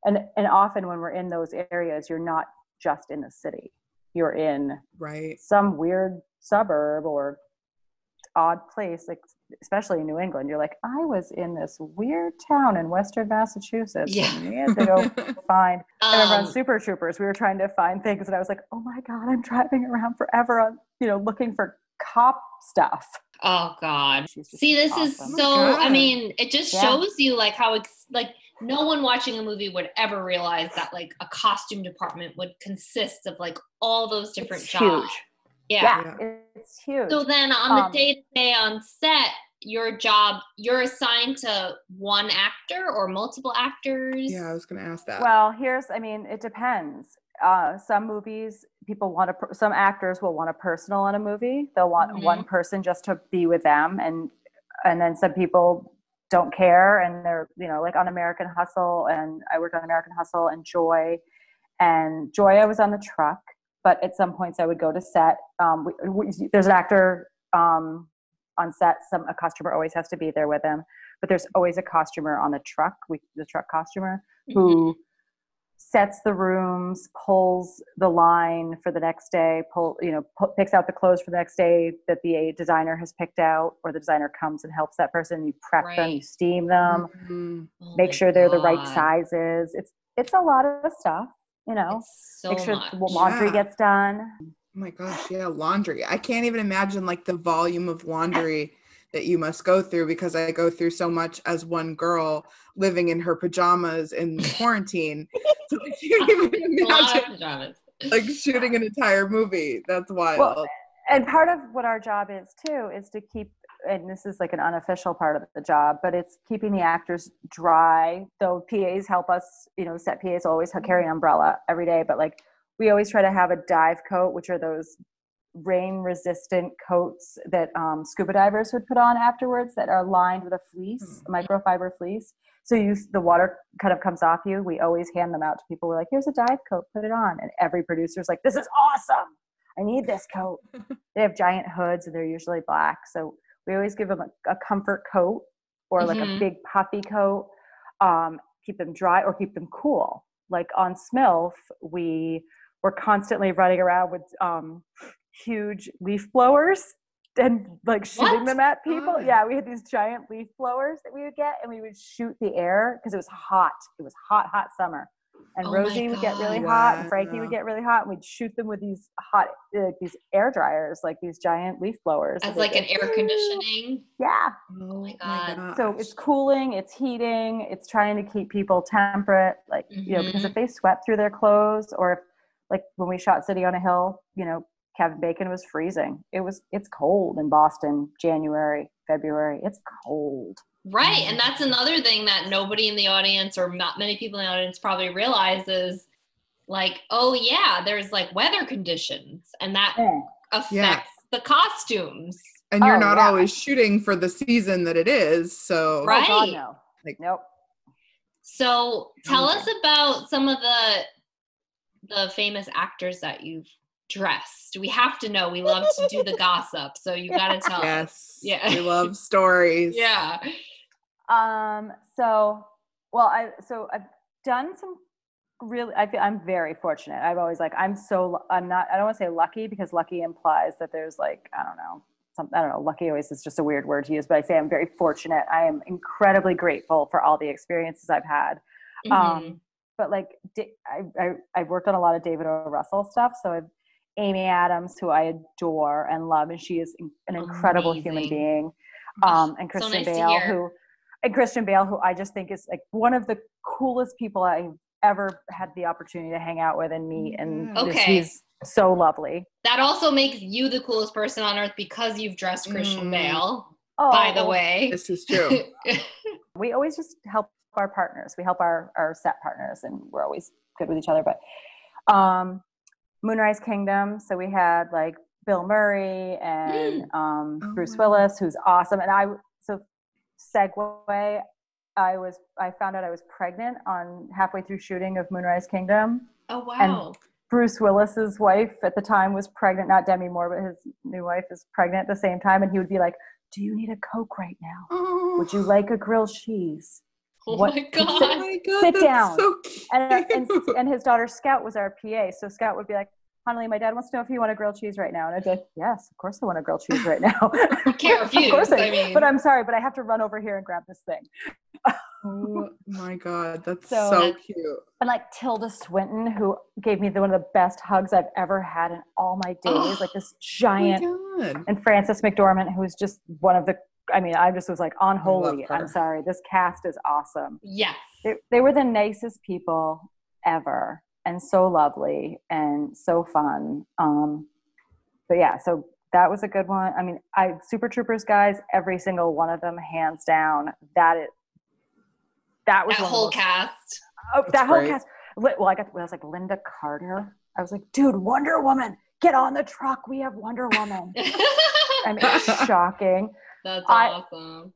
And and often when we're in those areas, you're not just in the city. You're in right. some weird suburb or odd place, like especially in New England. You're like, I was in this weird town in Western Massachusetts. Yeah. And we had to go find. I remember um, on Super Troopers, we were trying to find things, and I was like, "Oh my God, I'm driving around forever on, you know, looking for cop stuff." Oh God! See, this awesome. Is so. Oh I mean, it just yeah. shows you like how it's like no one watching a movie would ever realize that like a costume department would consist of like all those different it's jobs. Huge. Yeah. yeah, it's huge. So then on the um, day-to-day on set, your job, you're assigned to one actor or multiple actors? Yeah, I was going to ask that. Well, here's, I mean, it depends. Uh, some movies, people want to, some actors will want a personal on a movie. They'll want mm-hmm. one person just to be with them. And, and then some people don't care. And they're, you know, like on American Hustle, and I worked on American Hustle and Joy. And Joy, I was on the truck. But at some points I would go to set. Um, we, we, there's an actor um, on set. Some a costumer always has to be there with him. But there's always a costumer on the truck, we, the truck costumer, who mm-hmm. sets the rooms, pulls the line for the next day, pull, you know, p- picks out the clothes for the next day that the designer has picked out, or the designer comes and helps that person. You prep right. them, you steam them, mm-hmm. oh make sure God. they're the right sizes. It's it's a lot of stuff, you know, so make sure much. the laundry yeah. gets done. Oh my gosh. Yeah. Laundry. I can't even imagine like the volume of laundry that you must go through, because I go through so much as one girl living in her pajamas in quarantine. So I can't even imagine like shooting an entire movie. That's wild. Well, and part of what our job is too, is to keep, and this is like an unofficial part of the job, but it's keeping the actors dry. Though P As help us, you know, set P As always carry an umbrella every day, but like we always try to have a dive coat, which are those rain-resistant coats that um, scuba divers would put on afterwards that are lined with a fleece, a microfiber fleece. So you, the water kind of comes off you. We always hand them out to people. We're like, here's a dive coat, put it on. And every producer's like, this is awesome. I need this coat. They have giant hoods and they're usually black. So we always give them a, a comfort coat or like mm-hmm. a big puffy coat, um, keep them dry or keep them cool. Like on Smilf, we were constantly running around with um, huge leaf blowers and like shooting what? them at people. Oh. Yeah, we had these giant leaf blowers that we would get, and we would shoot the air because it was hot. It was hot, hot summer. And oh Rosie would get really yeah. hot, and Frankie yeah. would get really hot, and we'd shoot them with these hot, like these air dryers, like these giant leaf blowers. As like an air conditioning? Yeah. Oh my God. My so it's cooling, it's heating, it's trying to keep people temperate, like, mm-hmm. you know, because if they sweat through their clothes, or if, like when we shot City on a Hill, you know, Kevin Bacon was freezing. It was, it's cold in Boston, January, February, it's cold. Right. And that's another thing that nobody in the audience, or not many people in the audience, probably realizes, like, oh yeah, there's like weather conditions, and that yeah. affects yeah. the costumes. And you're oh, not yeah. always shooting for the season that it is. So right. Oh, God, no. Like, nope. So tell okay. us about some of the, the famous actors that you've dressed. We have to know. We love to do the gossip, so you yeah. gotta tell yes. us. Yeah, we love stories. Yeah. Um. So, well, I so I've done some really. I feel I'm very fortunate. I've always like I'm so I'm not. I don't want to say lucky, because lucky implies that there's like I don't know. Some I don't know. Lucky always is just a weird word to use, but I say I'm very fortunate. I am incredibly grateful for all the experiences I've had. Mm-hmm. Um. But like I, I I've worked on a lot of David O. Russell stuff, so I've Amy Adams, who I adore and love, and she is an incredible Amazing. human being. Um, and Christian so nice Bale, who and Christian Bale, who I just think is like one of the coolest people I've ever had the opportunity to hang out with and meet. And okay. just, he's so lovely. That also makes you the coolest person on earth because you've dressed Christian mm. Bale. Oh, by the way, this is true. We always just help our partners. We help our our set partners, and we're always good with each other. But. Um, Moonrise Kingdom. So we had like Bill Murray and um, oh Bruce Willis, who's awesome. And I, so segue, I was, I found out I was pregnant on halfway through shooting of Moonrise Kingdom. Oh, wow. And Bruce Willis's wife at the time was pregnant, not Demi Moore, but his new wife is pregnant at the same time. And he would be like, do you need a Coke right now? Oh. Would you like a grilled cheese? Oh what? my God! Sit, oh my God, sit that's down. So cute. And, and and his daughter Scout was our P A, so Scout would be like, "Hanalee, my dad wants to know if you want a grilled cheese right now." And I'd be like, "Yes, of course I want a grilled cheese right now." I can't refuse. Of course I, I mean, but I'm sorry, but I have to run over here and grab this thing. Oh my God, that's so, so cute. And like Tilda Swinton, who gave me the, one of the best hugs I've ever had in all my days, oh, like this giant, and Frances McDormand, who is just one of the. I mean, I just was like, unholy. I'm sorry. This cast is awesome. Yes. They, they were the nicest people ever, and so lovely and so fun. Um, but yeah, so that was a good one. I mean, I Super Troopers guys, every single one of them, hands down. That it. That was that whole most, cast. Oh, That's that whole great. cast. Well, I got. I was like Linda Carter. I was like, dude, Wonder Woman, get on the truck. We have Wonder Woman. I mean, it's shocking. That's awesome.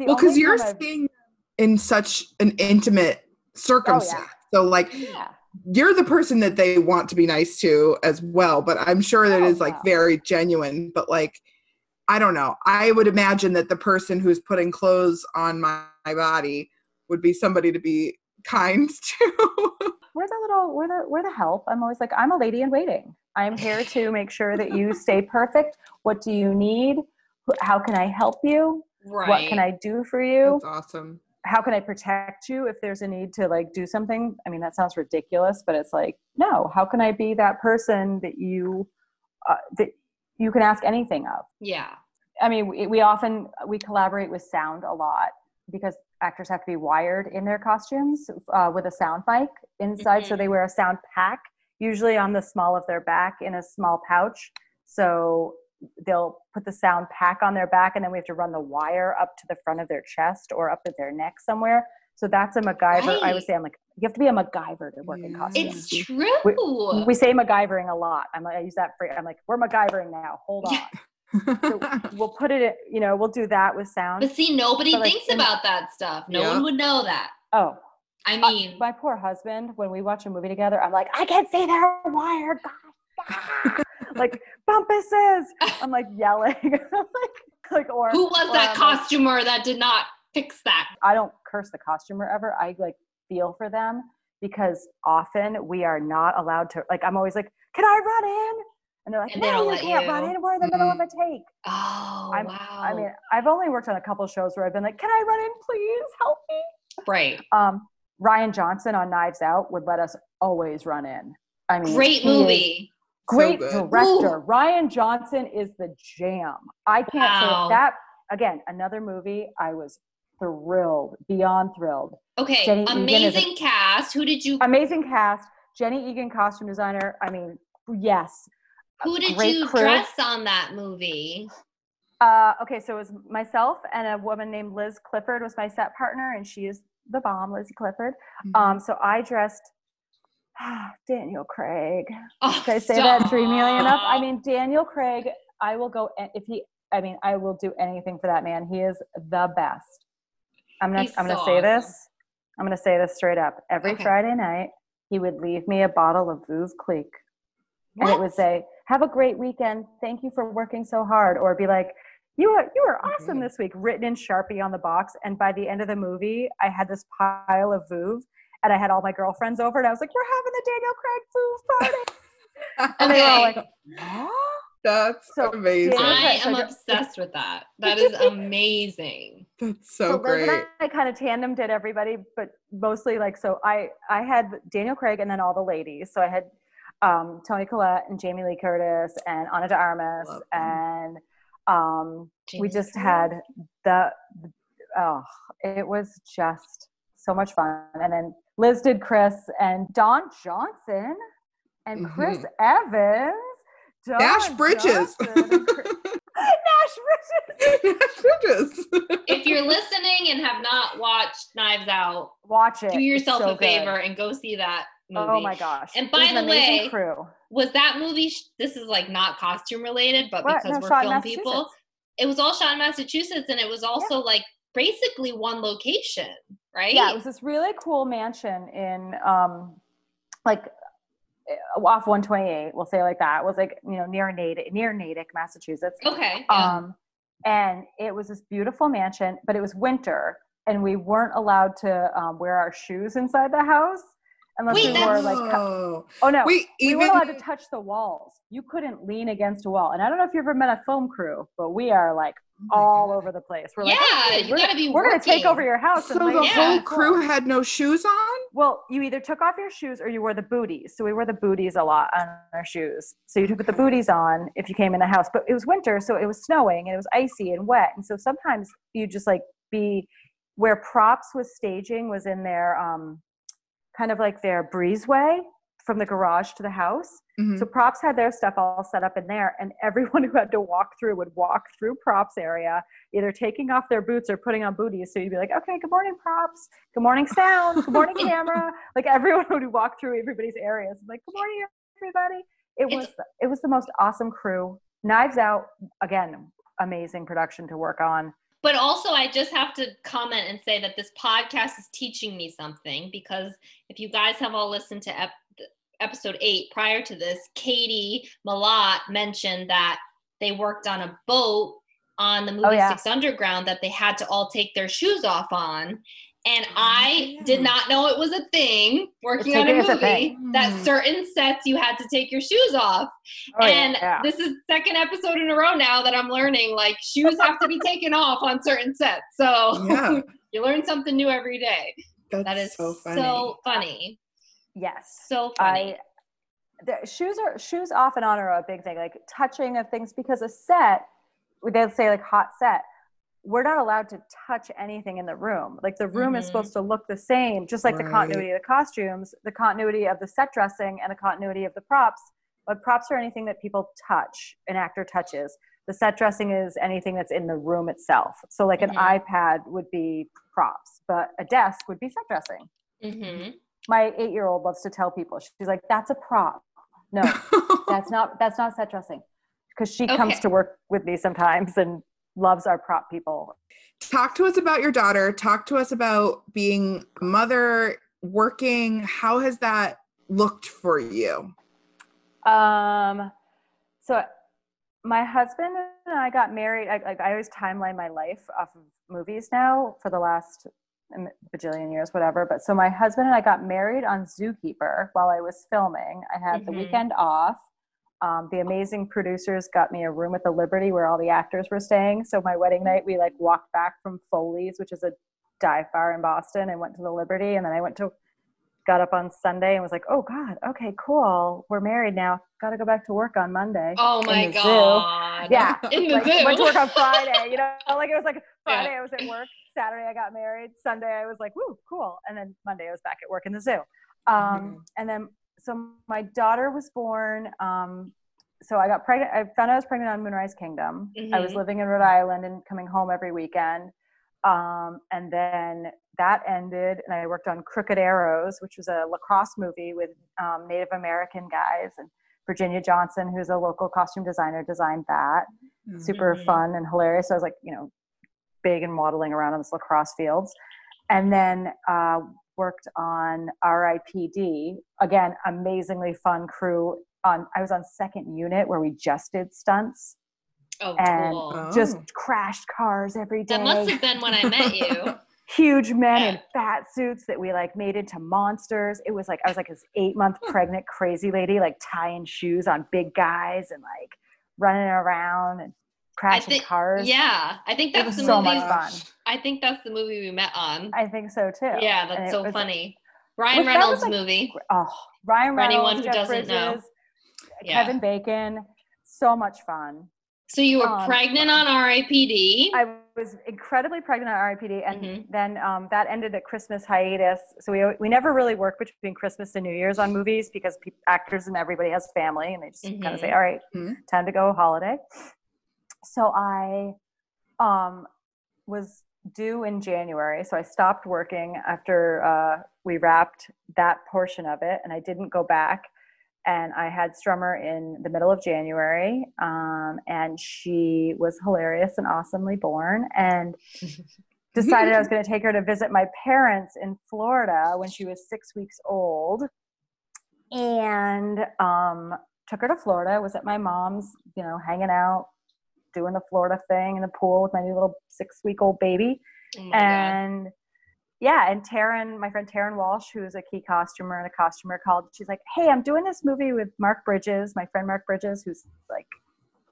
I, well, because you're seeing in such an intimate circumstance. Oh, yeah. So, like, yeah. you're the person that they want to be nice to as well. But I'm sure that oh, is, like, wow. very genuine. But, like, I don't know. I would imagine that the person who's putting clothes on my, my body would be somebody to be kind to. we're the little, we're the, we're the help. I'm always like, I'm a lady in waiting. I'm here to make sure that you stay perfect. What do you need? How can I help you? Right. What can I do for you? That's awesome. How can I protect you if there's a need to like do something? I mean, that sounds ridiculous, but it's like, no, how can I be that person that you, uh, that you can ask anything of? Yeah. I mean, we, we often, we collaborate with sound a lot because actors have to be wired in their costumes uh, with a sound mic inside. Mm-hmm. So they wear a sound pack, usually on the small of their back in a small pouch. So they'll put the sound pack on their back, and then we have to run the wire up to the front of their chest or up at their neck somewhere. So that's a MacGyver. Right. I would say, I'm like, you have to be a MacGyver to work in costumes. It's true. We, we say MacGyvering a lot. I'm like, I use that phrase. I'm like, we're MacGyvering now. Hold on. Yeah. So we'll put it, at, you know, we'll do that with sound. But see, nobody but like, thinks in, about that stuff. No yeah. one would know that. Oh, I mean, uh, my poor husband, when we watch a movie together, I'm like, I can't say they're wired. God. Like bumpuses, I'm like yelling. like, like or who was or that I'm costumer like, that did not fix that? I don't curse the costumer ever. I like feel for them because often we are not allowed to. Like I'm always like, can I run in? And they're like, and no, you can't you. run in. We're in the mm-hmm. middle of a take. Oh I'm, wow! I mean, I've only worked on a couple shows where I've been like, can I run in, please? Help me! Right. Um, Ryan Johnson on Knives Out would let us always run in. I mean, great movie. Is, Great so director. Ooh. Ryan Johnson is the jam. I can't wow. say that. Again, another movie I was thrilled, beyond thrilled. Okay, Jenny amazing a, cast. Who did you? Amazing cast. Jenny Egan, costume designer. I mean, yes. Who did you crew. dress on that movie? Uh, okay, so it was myself and a woman named Liz Clifford was my set partner, and she is the bomb, Lizzie Clifford. Mm-hmm. Um, so I dressed... Daniel Craig. Oh, Did I say stop. that dreamily enough? I mean, Daniel Craig, I will go, if he, I mean, I will do anything for that man. He is the best. I'm going to, I'm going to say awesome. this. I'm going to say this straight up. Every okay. Friday night, he would leave me a bottle of Veuve Clique. What? And it would say, have a great weekend. Thank you for working so hard. Or be like, you are, you are awesome mm-hmm. this week. Written in Sharpie on the box. And by the end of the movie, I had this pile of Veuve. And I had all my girlfriends over, and I was like, "We're having the Daniel Craig food party," and okay. they were all like, "Huh? That's so amazing!" I am obsessed with that. That is amazing. That's so, so great. I, I kind of tandem did everybody, but mostly like so. I I had Daniel Craig, and then all the ladies. So I had um, Toni Collette and Jamie Lee Curtis and Ana de Armas, and um, we just had the oh, it was just so much fun, and then. Liz did Chris and Don Johnson and Chris mm-hmm. Evans. Don Nash Bridges. Chris- Nash Bridges. Nash Bridges. If you're listening and have not watched Knives Out, watch it. Do yourself so a favor good. and go see that movie. Oh my gosh. And by the way, crew. was that movie, sh- this is like not costume related, but because no, we're film people, it was all shot in Massachusetts, and it was also yeah. like basically one location. Right? Yeah, it was this really cool mansion in, um, like, off one twenty-eight. We'll say like that. It was like, you know, near Natick, near Natick, Massachusetts. Okay. Yeah. Um, and it was this beautiful mansion, but it was winter, and we weren't allowed to um, wear our shoes inside the house unless Wait, we were like. Co- oh no, Wait, we even- weren't allowed to touch the walls. You couldn't lean against a wall. And I don't know if you've ever met a film crew, but we are like. Oh all God. over the place. We're yeah, like, hey, we're, gotta be we're gonna take over your house. So and the yeah. whole crew had no shoes on? Well, you either took off your shoes or you wore the booties. So we wore the booties a lot on our shoes. So you took the booties on if you came in the house. But it was winter, so it was snowing and it was icy and wet. And so sometimes you just like be where props was staging was in their um kind of like their breezeway from the garage to the house. Mm-hmm. So props had their stuff all set up in there, and everyone who had to walk through would walk through props area, either taking off their boots or putting on booties. So you'd be like, okay, good morning props, good morning sound, good morning camera. Like everyone would walk through everybody's areas. I'm like, good morning everybody. It was, it was the most awesome crew. Knives Out, again, amazing production to work on. But also I just have to comment and say that this podcast is teaching me something, because if you guys have all listened to ep- episode eight prior to this, Katie Malat mentioned that they worked on a boat on the movie oh, yeah. Six Underground that they had to all take their shoes off on. And I did not know it was a thing working on a movie that certain sets you had to take your shoes off. Oh, and yeah. This is the second episode in a row now that I'm learning, like, shoes have to be taken off on certain sets. So yeah. You learn something new every day. That's that is so funny. So funny. Yes. So funny. I, the, shoes are shoes off and on are a big thing, like touching of things, because a set, they'll say like hot set. We're not allowed to touch anything in the room. Like the room mm-hmm. is supposed to look the same, just like right. the continuity of the costumes, the continuity of the set dressing, and the continuity of the props. But props are anything that people touch, an actor touches. The set dressing is anything that's in the room itself. So like mm-hmm. an iPad would be props, but a desk would be set dressing. Mm-hmm. My eight-year-old loves to tell people, she's like, that's a prop. No, that's not, that's not set dressing. Because she okay. comes to work with me sometimes and loves our prop people. Talk to us about your daughter. Talk to us about being a mother, working. How has that looked for you? Um, so my husband and I got married. I, like, I always timeline my life off of movies now for the last bajillion years, whatever. But so my husband and I got married on Zookeeper while I was filming. I had mm-hmm. the weekend off. Um, the amazing producers got me a room at the Liberty where all the actors were staying. So my wedding night, we like walked back from Foley's, which is a dive bar in Boston, and went to the Liberty. And then I went to, got up on Sunday and was like, oh God, okay, cool. We're married now. Got to go back to work on Monday. Oh my God. Zoo. Yeah. In the like, zoo. Went to work on Friday. You know, like it was like Friday yeah. I was at work. Saturday I got married. Sunday I was like, woo, cool. And then Monday I was back at work in the zoo. Um, mm-hmm. And then So my daughter was born, um, so I got pregnant, I found out I was pregnant on Moonrise Kingdom. Mm-hmm. I was living in Rhode Island and coming home every weekend. Um, and then that ended, and I worked on Crooked Arrows, which was a lacrosse movie with um, Native American guys. And Virginia Johnson, who's a local costume designer, designed that. Mm-hmm. Super fun and hilarious. So I was like, you know, big and waddling around on this lacrosse fields. And then uh, worked on R I P D. Again, amazingly fun crew. On I was on second unit where we just did stunts. Oh, and cool. And just oh. crashed cars every day. That must have been when I met you. Huge men yeah. in fat suits that we like made into monsters. It was like, I was like this eight-month pregnant crazy lady, like tying shoes on big guys and like running around and crashing think, cars. Yeah. I think that's the so movie. Much fun. I think that's the movie we met on. I think so too. Yeah, that's so was, funny. Ryan Reynolds like, movie. Oh, Ryan Reynolds. For anyone who Jeff doesn't Bridges, know. Yeah. Kevin Bacon. So much fun. So you were um, pregnant on R I P D. I was incredibly pregnant on R I P D, and mm-hmm. then um, that ended at Christmas hiatus. So we we never really worked between Christmas and New Year's on movies because pe- actors and everybody has family, and they just mm-hmm. kind of say, "All right, mm-hmm. time to go holiday." So I um, was due in January. So I stopped working after uh, we wrapped that portion of it, and I didn't go back. And I had Strummer in the middle of January, um, and she was hilarious and awesomely born, and decided I was going to take her to visit my parents in Florida when she was six weeks old. And um, took her to Florida, was at my mom's, you know, hanging out, doing the Florida thing in the pool with my new little six-week-old baby. Oh and God. yeah, and Taryn, my friend Taryn Walsh, who's a key costumer and a costumer, called. She's like, hey, I'm doing this movie with Mark Bridges, my friend Mark Bridges, who's like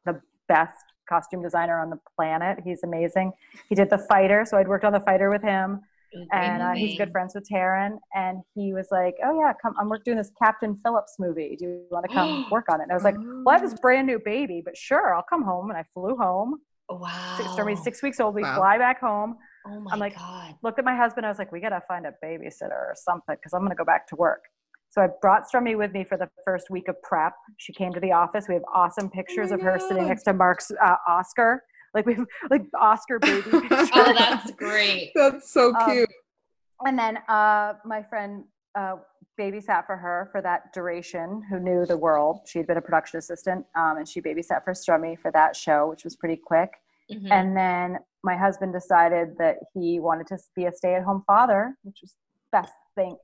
the best costume designer on the planet. He's amazing. He did The Fighter, so I'd worked on The Fighter with him. Mm-hmm. And uh, he's good friends with Taryn. And he was like, oh, yeah, come. I'm doing this Captain Phillips movie. Do you want to come work on it? And I was like, well, I have this brand new baby, but sure, I'll come home. And I flew home. Wow. Six, started six weeks old. We wow. fly back home. Oh, my I'm like, God. Looked at my husband. I was like, we got to find a babysitter or something because I'm going to go back to work. So I brought Strummy with me for the first week of prep. She came to the office. We have awesome pictures oh of her God. sitting next to Mark's uh, Oscar. Like we have like Oscar baby pictures. Oh, that's great. That's so cute. Um, and then uh, my friend uh, babysat for her for that duration, who knew the world. She'd been a production assistant, um, and she babysat for Strummy for that show, which was pretty quick. Mm-hmm. And then my husband decided that he wanted to be a stay-at-home father, which was the best thing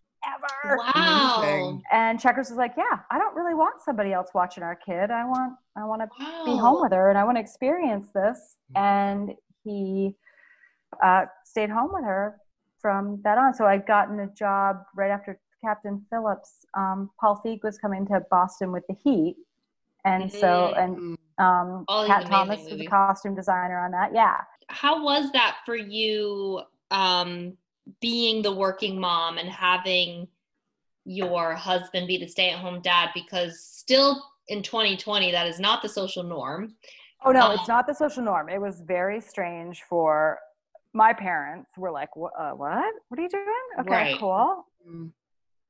ever. Wow. Amazing. And Checkers was like, yeah, I don't really want somebody else watching our kid. I want I want to wow. be home with her, and I want to experience this. And he uh, stayed home with her from that on. So I'd gotten a job right after Captain Phillips. Um, Paul Feig was coming to Boston with The Heat. And mm-hmm. so, and um, Kat Thomas was the costume designer on that. Yeah. How was that for you, um, being the working mom and having your husband be the stay-at-home dad? Because still in twenty twenty, that is not the social norm. Oh, no, um, it's not the social norm. It was very strange for my parents. Were like, uh, what? What are you doing? Okay, right. Cool.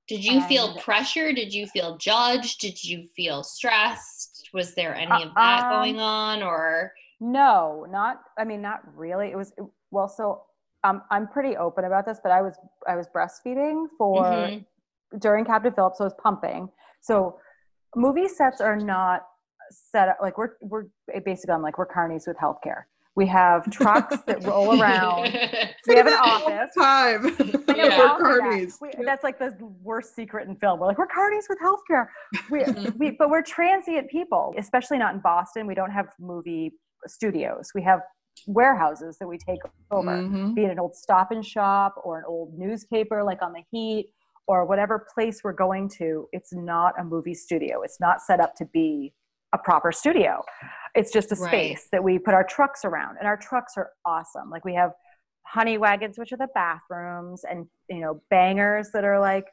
Did you and, feel pressure? Did you feel judged? Did you feel stressed? Was there any uh, of that um, going on, or? No, not, I mean, not really. It was, well, so um, I'm pretty open about this, but I was, I was breastfeeding for, mm-hmm. during Captain Phillips, so I was pumping. So movie sets are not set up, like we're, we're basically, I'm like, we're carnies with healthcare. We have trucks that roll around. We have an office. Time. Know, yeah. We're carnies. That. We, that's like the worst secret in film. We're like, we're carnies with healthcare. We, we, but we're transient people, especially not in Boston. We don't have movie studios. We have warehouses that we take over, mm-hmm. be it an old Stop and Shop or an old newspaper like on The Heat or whatever place we're going to. It's not a movie studio. It's not set up to be a proper studio. It's just a space right. that we put our trucks around, and our trucks are awesome. Like we have honey wagons, which are the bathrooms, and, you know, bangers that are like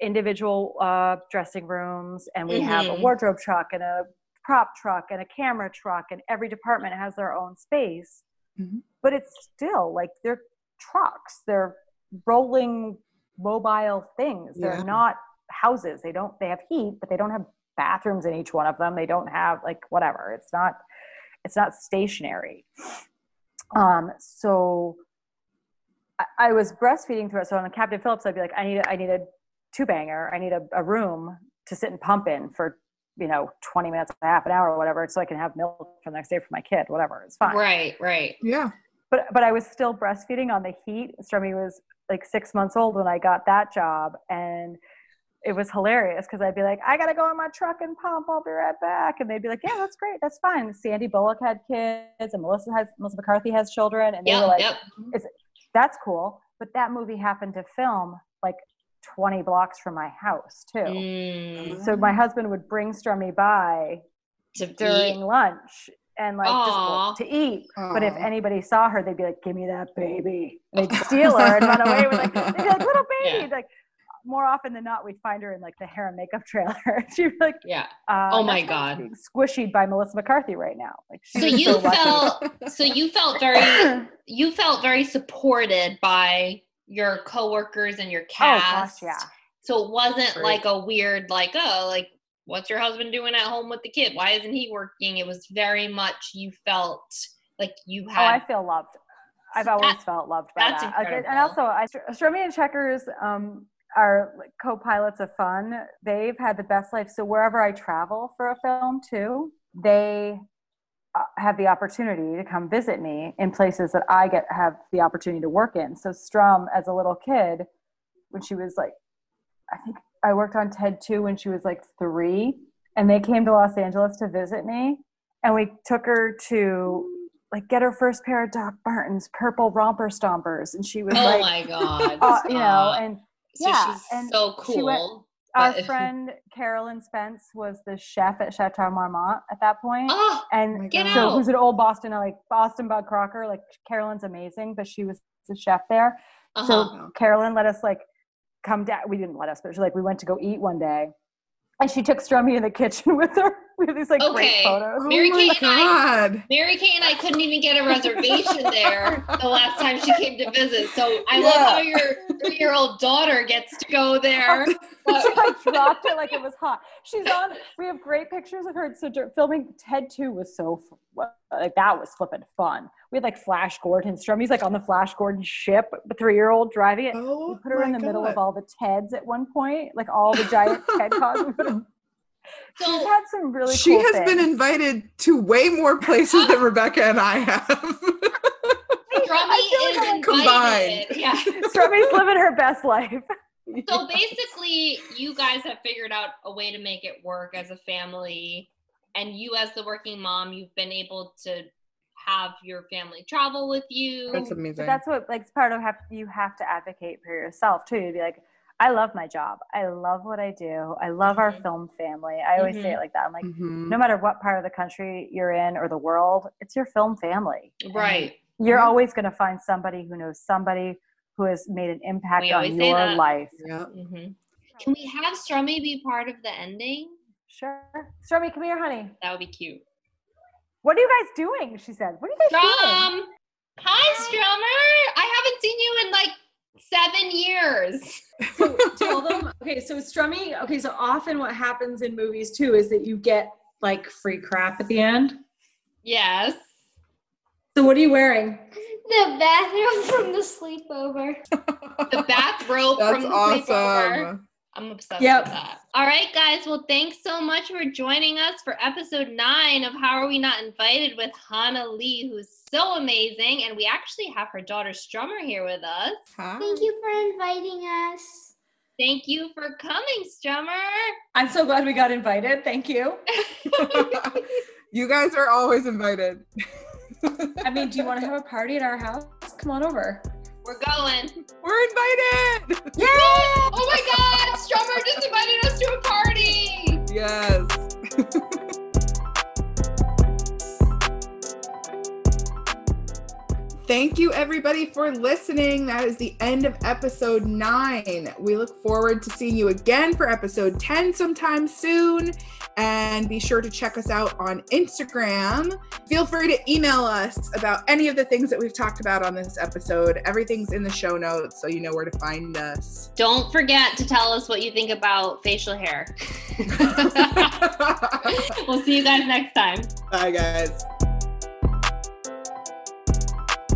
individual uh, dressing rooms. And we mm-hmm. have a wardrobe truck and a prop truck and a camera truck, and every department has their own space, mm-hmm. but it's still like they're trucks. They're rolling mobile things. Yeah. They're not houses. They don't, they have heat, but they don't have bathrooms in each one of them. They don't have like whatever. It's not, it's not stationary. Um, so I, I was breastfeeding through it. So on Captain Phillips, I'd be like, I need a, I need a two banger. I need a, a room to sit and pump in for, you know, twenty minutes, half an hour or whatever. So I can have milk for the next day for my kid, whatever. It's fine. Right. Right. Yeah. But, but I was still breastfeeding on The Heat. Strummy was like six months old when I got that job. And it was hilarious because I'd be like, I got to go in my truck and pump. I'll be right back. And they'd be like, yeah, that's great. That's fine. Sandy Bullock had kids, and Melissa has Melissa McCarthy has children. And they yep, were like, yep. Is it, that's cool. But that movie happened to film like twenty blocks from my house too. Mm. So my husband would bring Strummy by to during eat. lunch and like Aww. just to eat. Aww. But if anybody saw her, they'd be like, give me that baby. And they'd steal her and run away with like, they'd be like, little baby. Yeah. Like, more often than not, we'd find her in like the hair and makeup trailer. She'd be like, "Yeah, uh, oh my god, being squished by Melissa McCarthy right now." Like, so you so felt, so you felt very, you felt very supported by your coworkers and your cast. Oh gosh, yeah. So it wasn't True. like a weird, like, oh, like, what's your husband doing at home with the kid? Why isn't he working? It was very much you felt like you had. Oh, I feel loved. I've always that, felt loved by that's that. Incredible. And also, I Strummy and Checkers. Um, Our co-pilots of fun, they've had the best life. So wherever I travel for a film too, they uh, have the opportunity to come visit me in places that I get have the opportunity to work in. So Strum, as a little kid, when she was like, I think I worked on Ted two when she was like three, and they came to Los Angeles to visit me, and we took her to like get her first pair of Doc Martens, purple romper stompers, and she was oh like, oh my god, uh, you know, and. So yeah, she's and so cool. She went, our friend Carolyn Spence was the chef at Chateau Marmont at that point. Oh, and get so out. Who's an old Boston, like Boston Bud Crocker. Like Carolyn's amazing, but she was the chef there. Uh-huh. So Carolyn let us like come down. We didn't let us, but she like we went to go eat one day, and she took Strummy in the kitchen with her. We have these like okay. great photos. Mary Kate oh and I, Mary Kate and I couldn't even get a reservation there the last time she came to visit. So I yeah. love how your three-year-old daughter gets to go there. She like dropped it like it was hot. She's on. We have great pictures of her. So filming Ted two was so like that was flippin' fun. We had like Flash Gordon. Strummy's like on the Flash Gordon ship, the three-year-old driving it. Oh, we put her in the God. middle of all the Teds at one point, like all the giant Ted cogs. So she's had some really she cool has things. Been invited to way more places than Rebecca and I have. Strummy is combined. Yeah. Strummy's living her best life. So basically, you guys have figured out a way to make it work as a family, and you as the working mom, you've been able to have your family travel with you. That's amazing. But that's what, like, part of have you have to advocate for yourself too. To be like, I love my job. I love what I do. I love mm-hmm. our film family. I always mm-hmm. say it like that. I'm like, mm-hmm. no matter what part of the country you're in or the world, it's your film family. Right. And you're mm-hmm. always going to find somebody who knows somebody who has made an impact we on your life. Yeah. Mm-hmm. Can we have Strummy be part of the ending? Sure. Strummy, come here, honey. That would be cute. What are you guys doing? She said, what are you guys Strum. doing? Hi, Strummer. I haven't seen you in like seven years. So tell them, okay, so Strummy, okay, so often what happens in movies too is that you get like free crap at the end. Yes. So what are you wearing? The bathrobe from the sleepover. The bathrobe from the awesome. sleepover. I'm obsessed yep. with that. All right, guys. Well, thanks so much for joining us for episode nine of How Are We Not Invited with Hanalee, who's so amazing. And we actually have her daughter Strummer here with us. Hi. Thank you for inviting us. Thank you for coming, Strummer. I'm so glad we got invited. Thank you. You guys are always invited. I mean, do you want to have a party at our house? Come on over. We're going. We're invited. Yeah. Oh my God. Strummer just invited us to a party. Yes. Thank you everybody for listening. That is the end of episode nine. We look forward to seeing you again for episode ten sometime soon. And be sure to check us out on Instagram. Feel free to email us about any of the things that we've talked about on this episode. Everything's in the show notes, so you know where to find us. Don't forget to tell us what you think about facial hair. We'll see you guys next time. Bye, guys.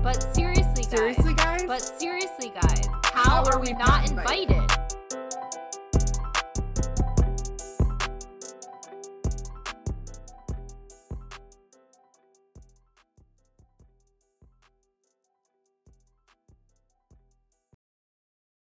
But seriously, guys. Seriously, guys? But seriously, guys. How, how are, are we, we not invited? invited?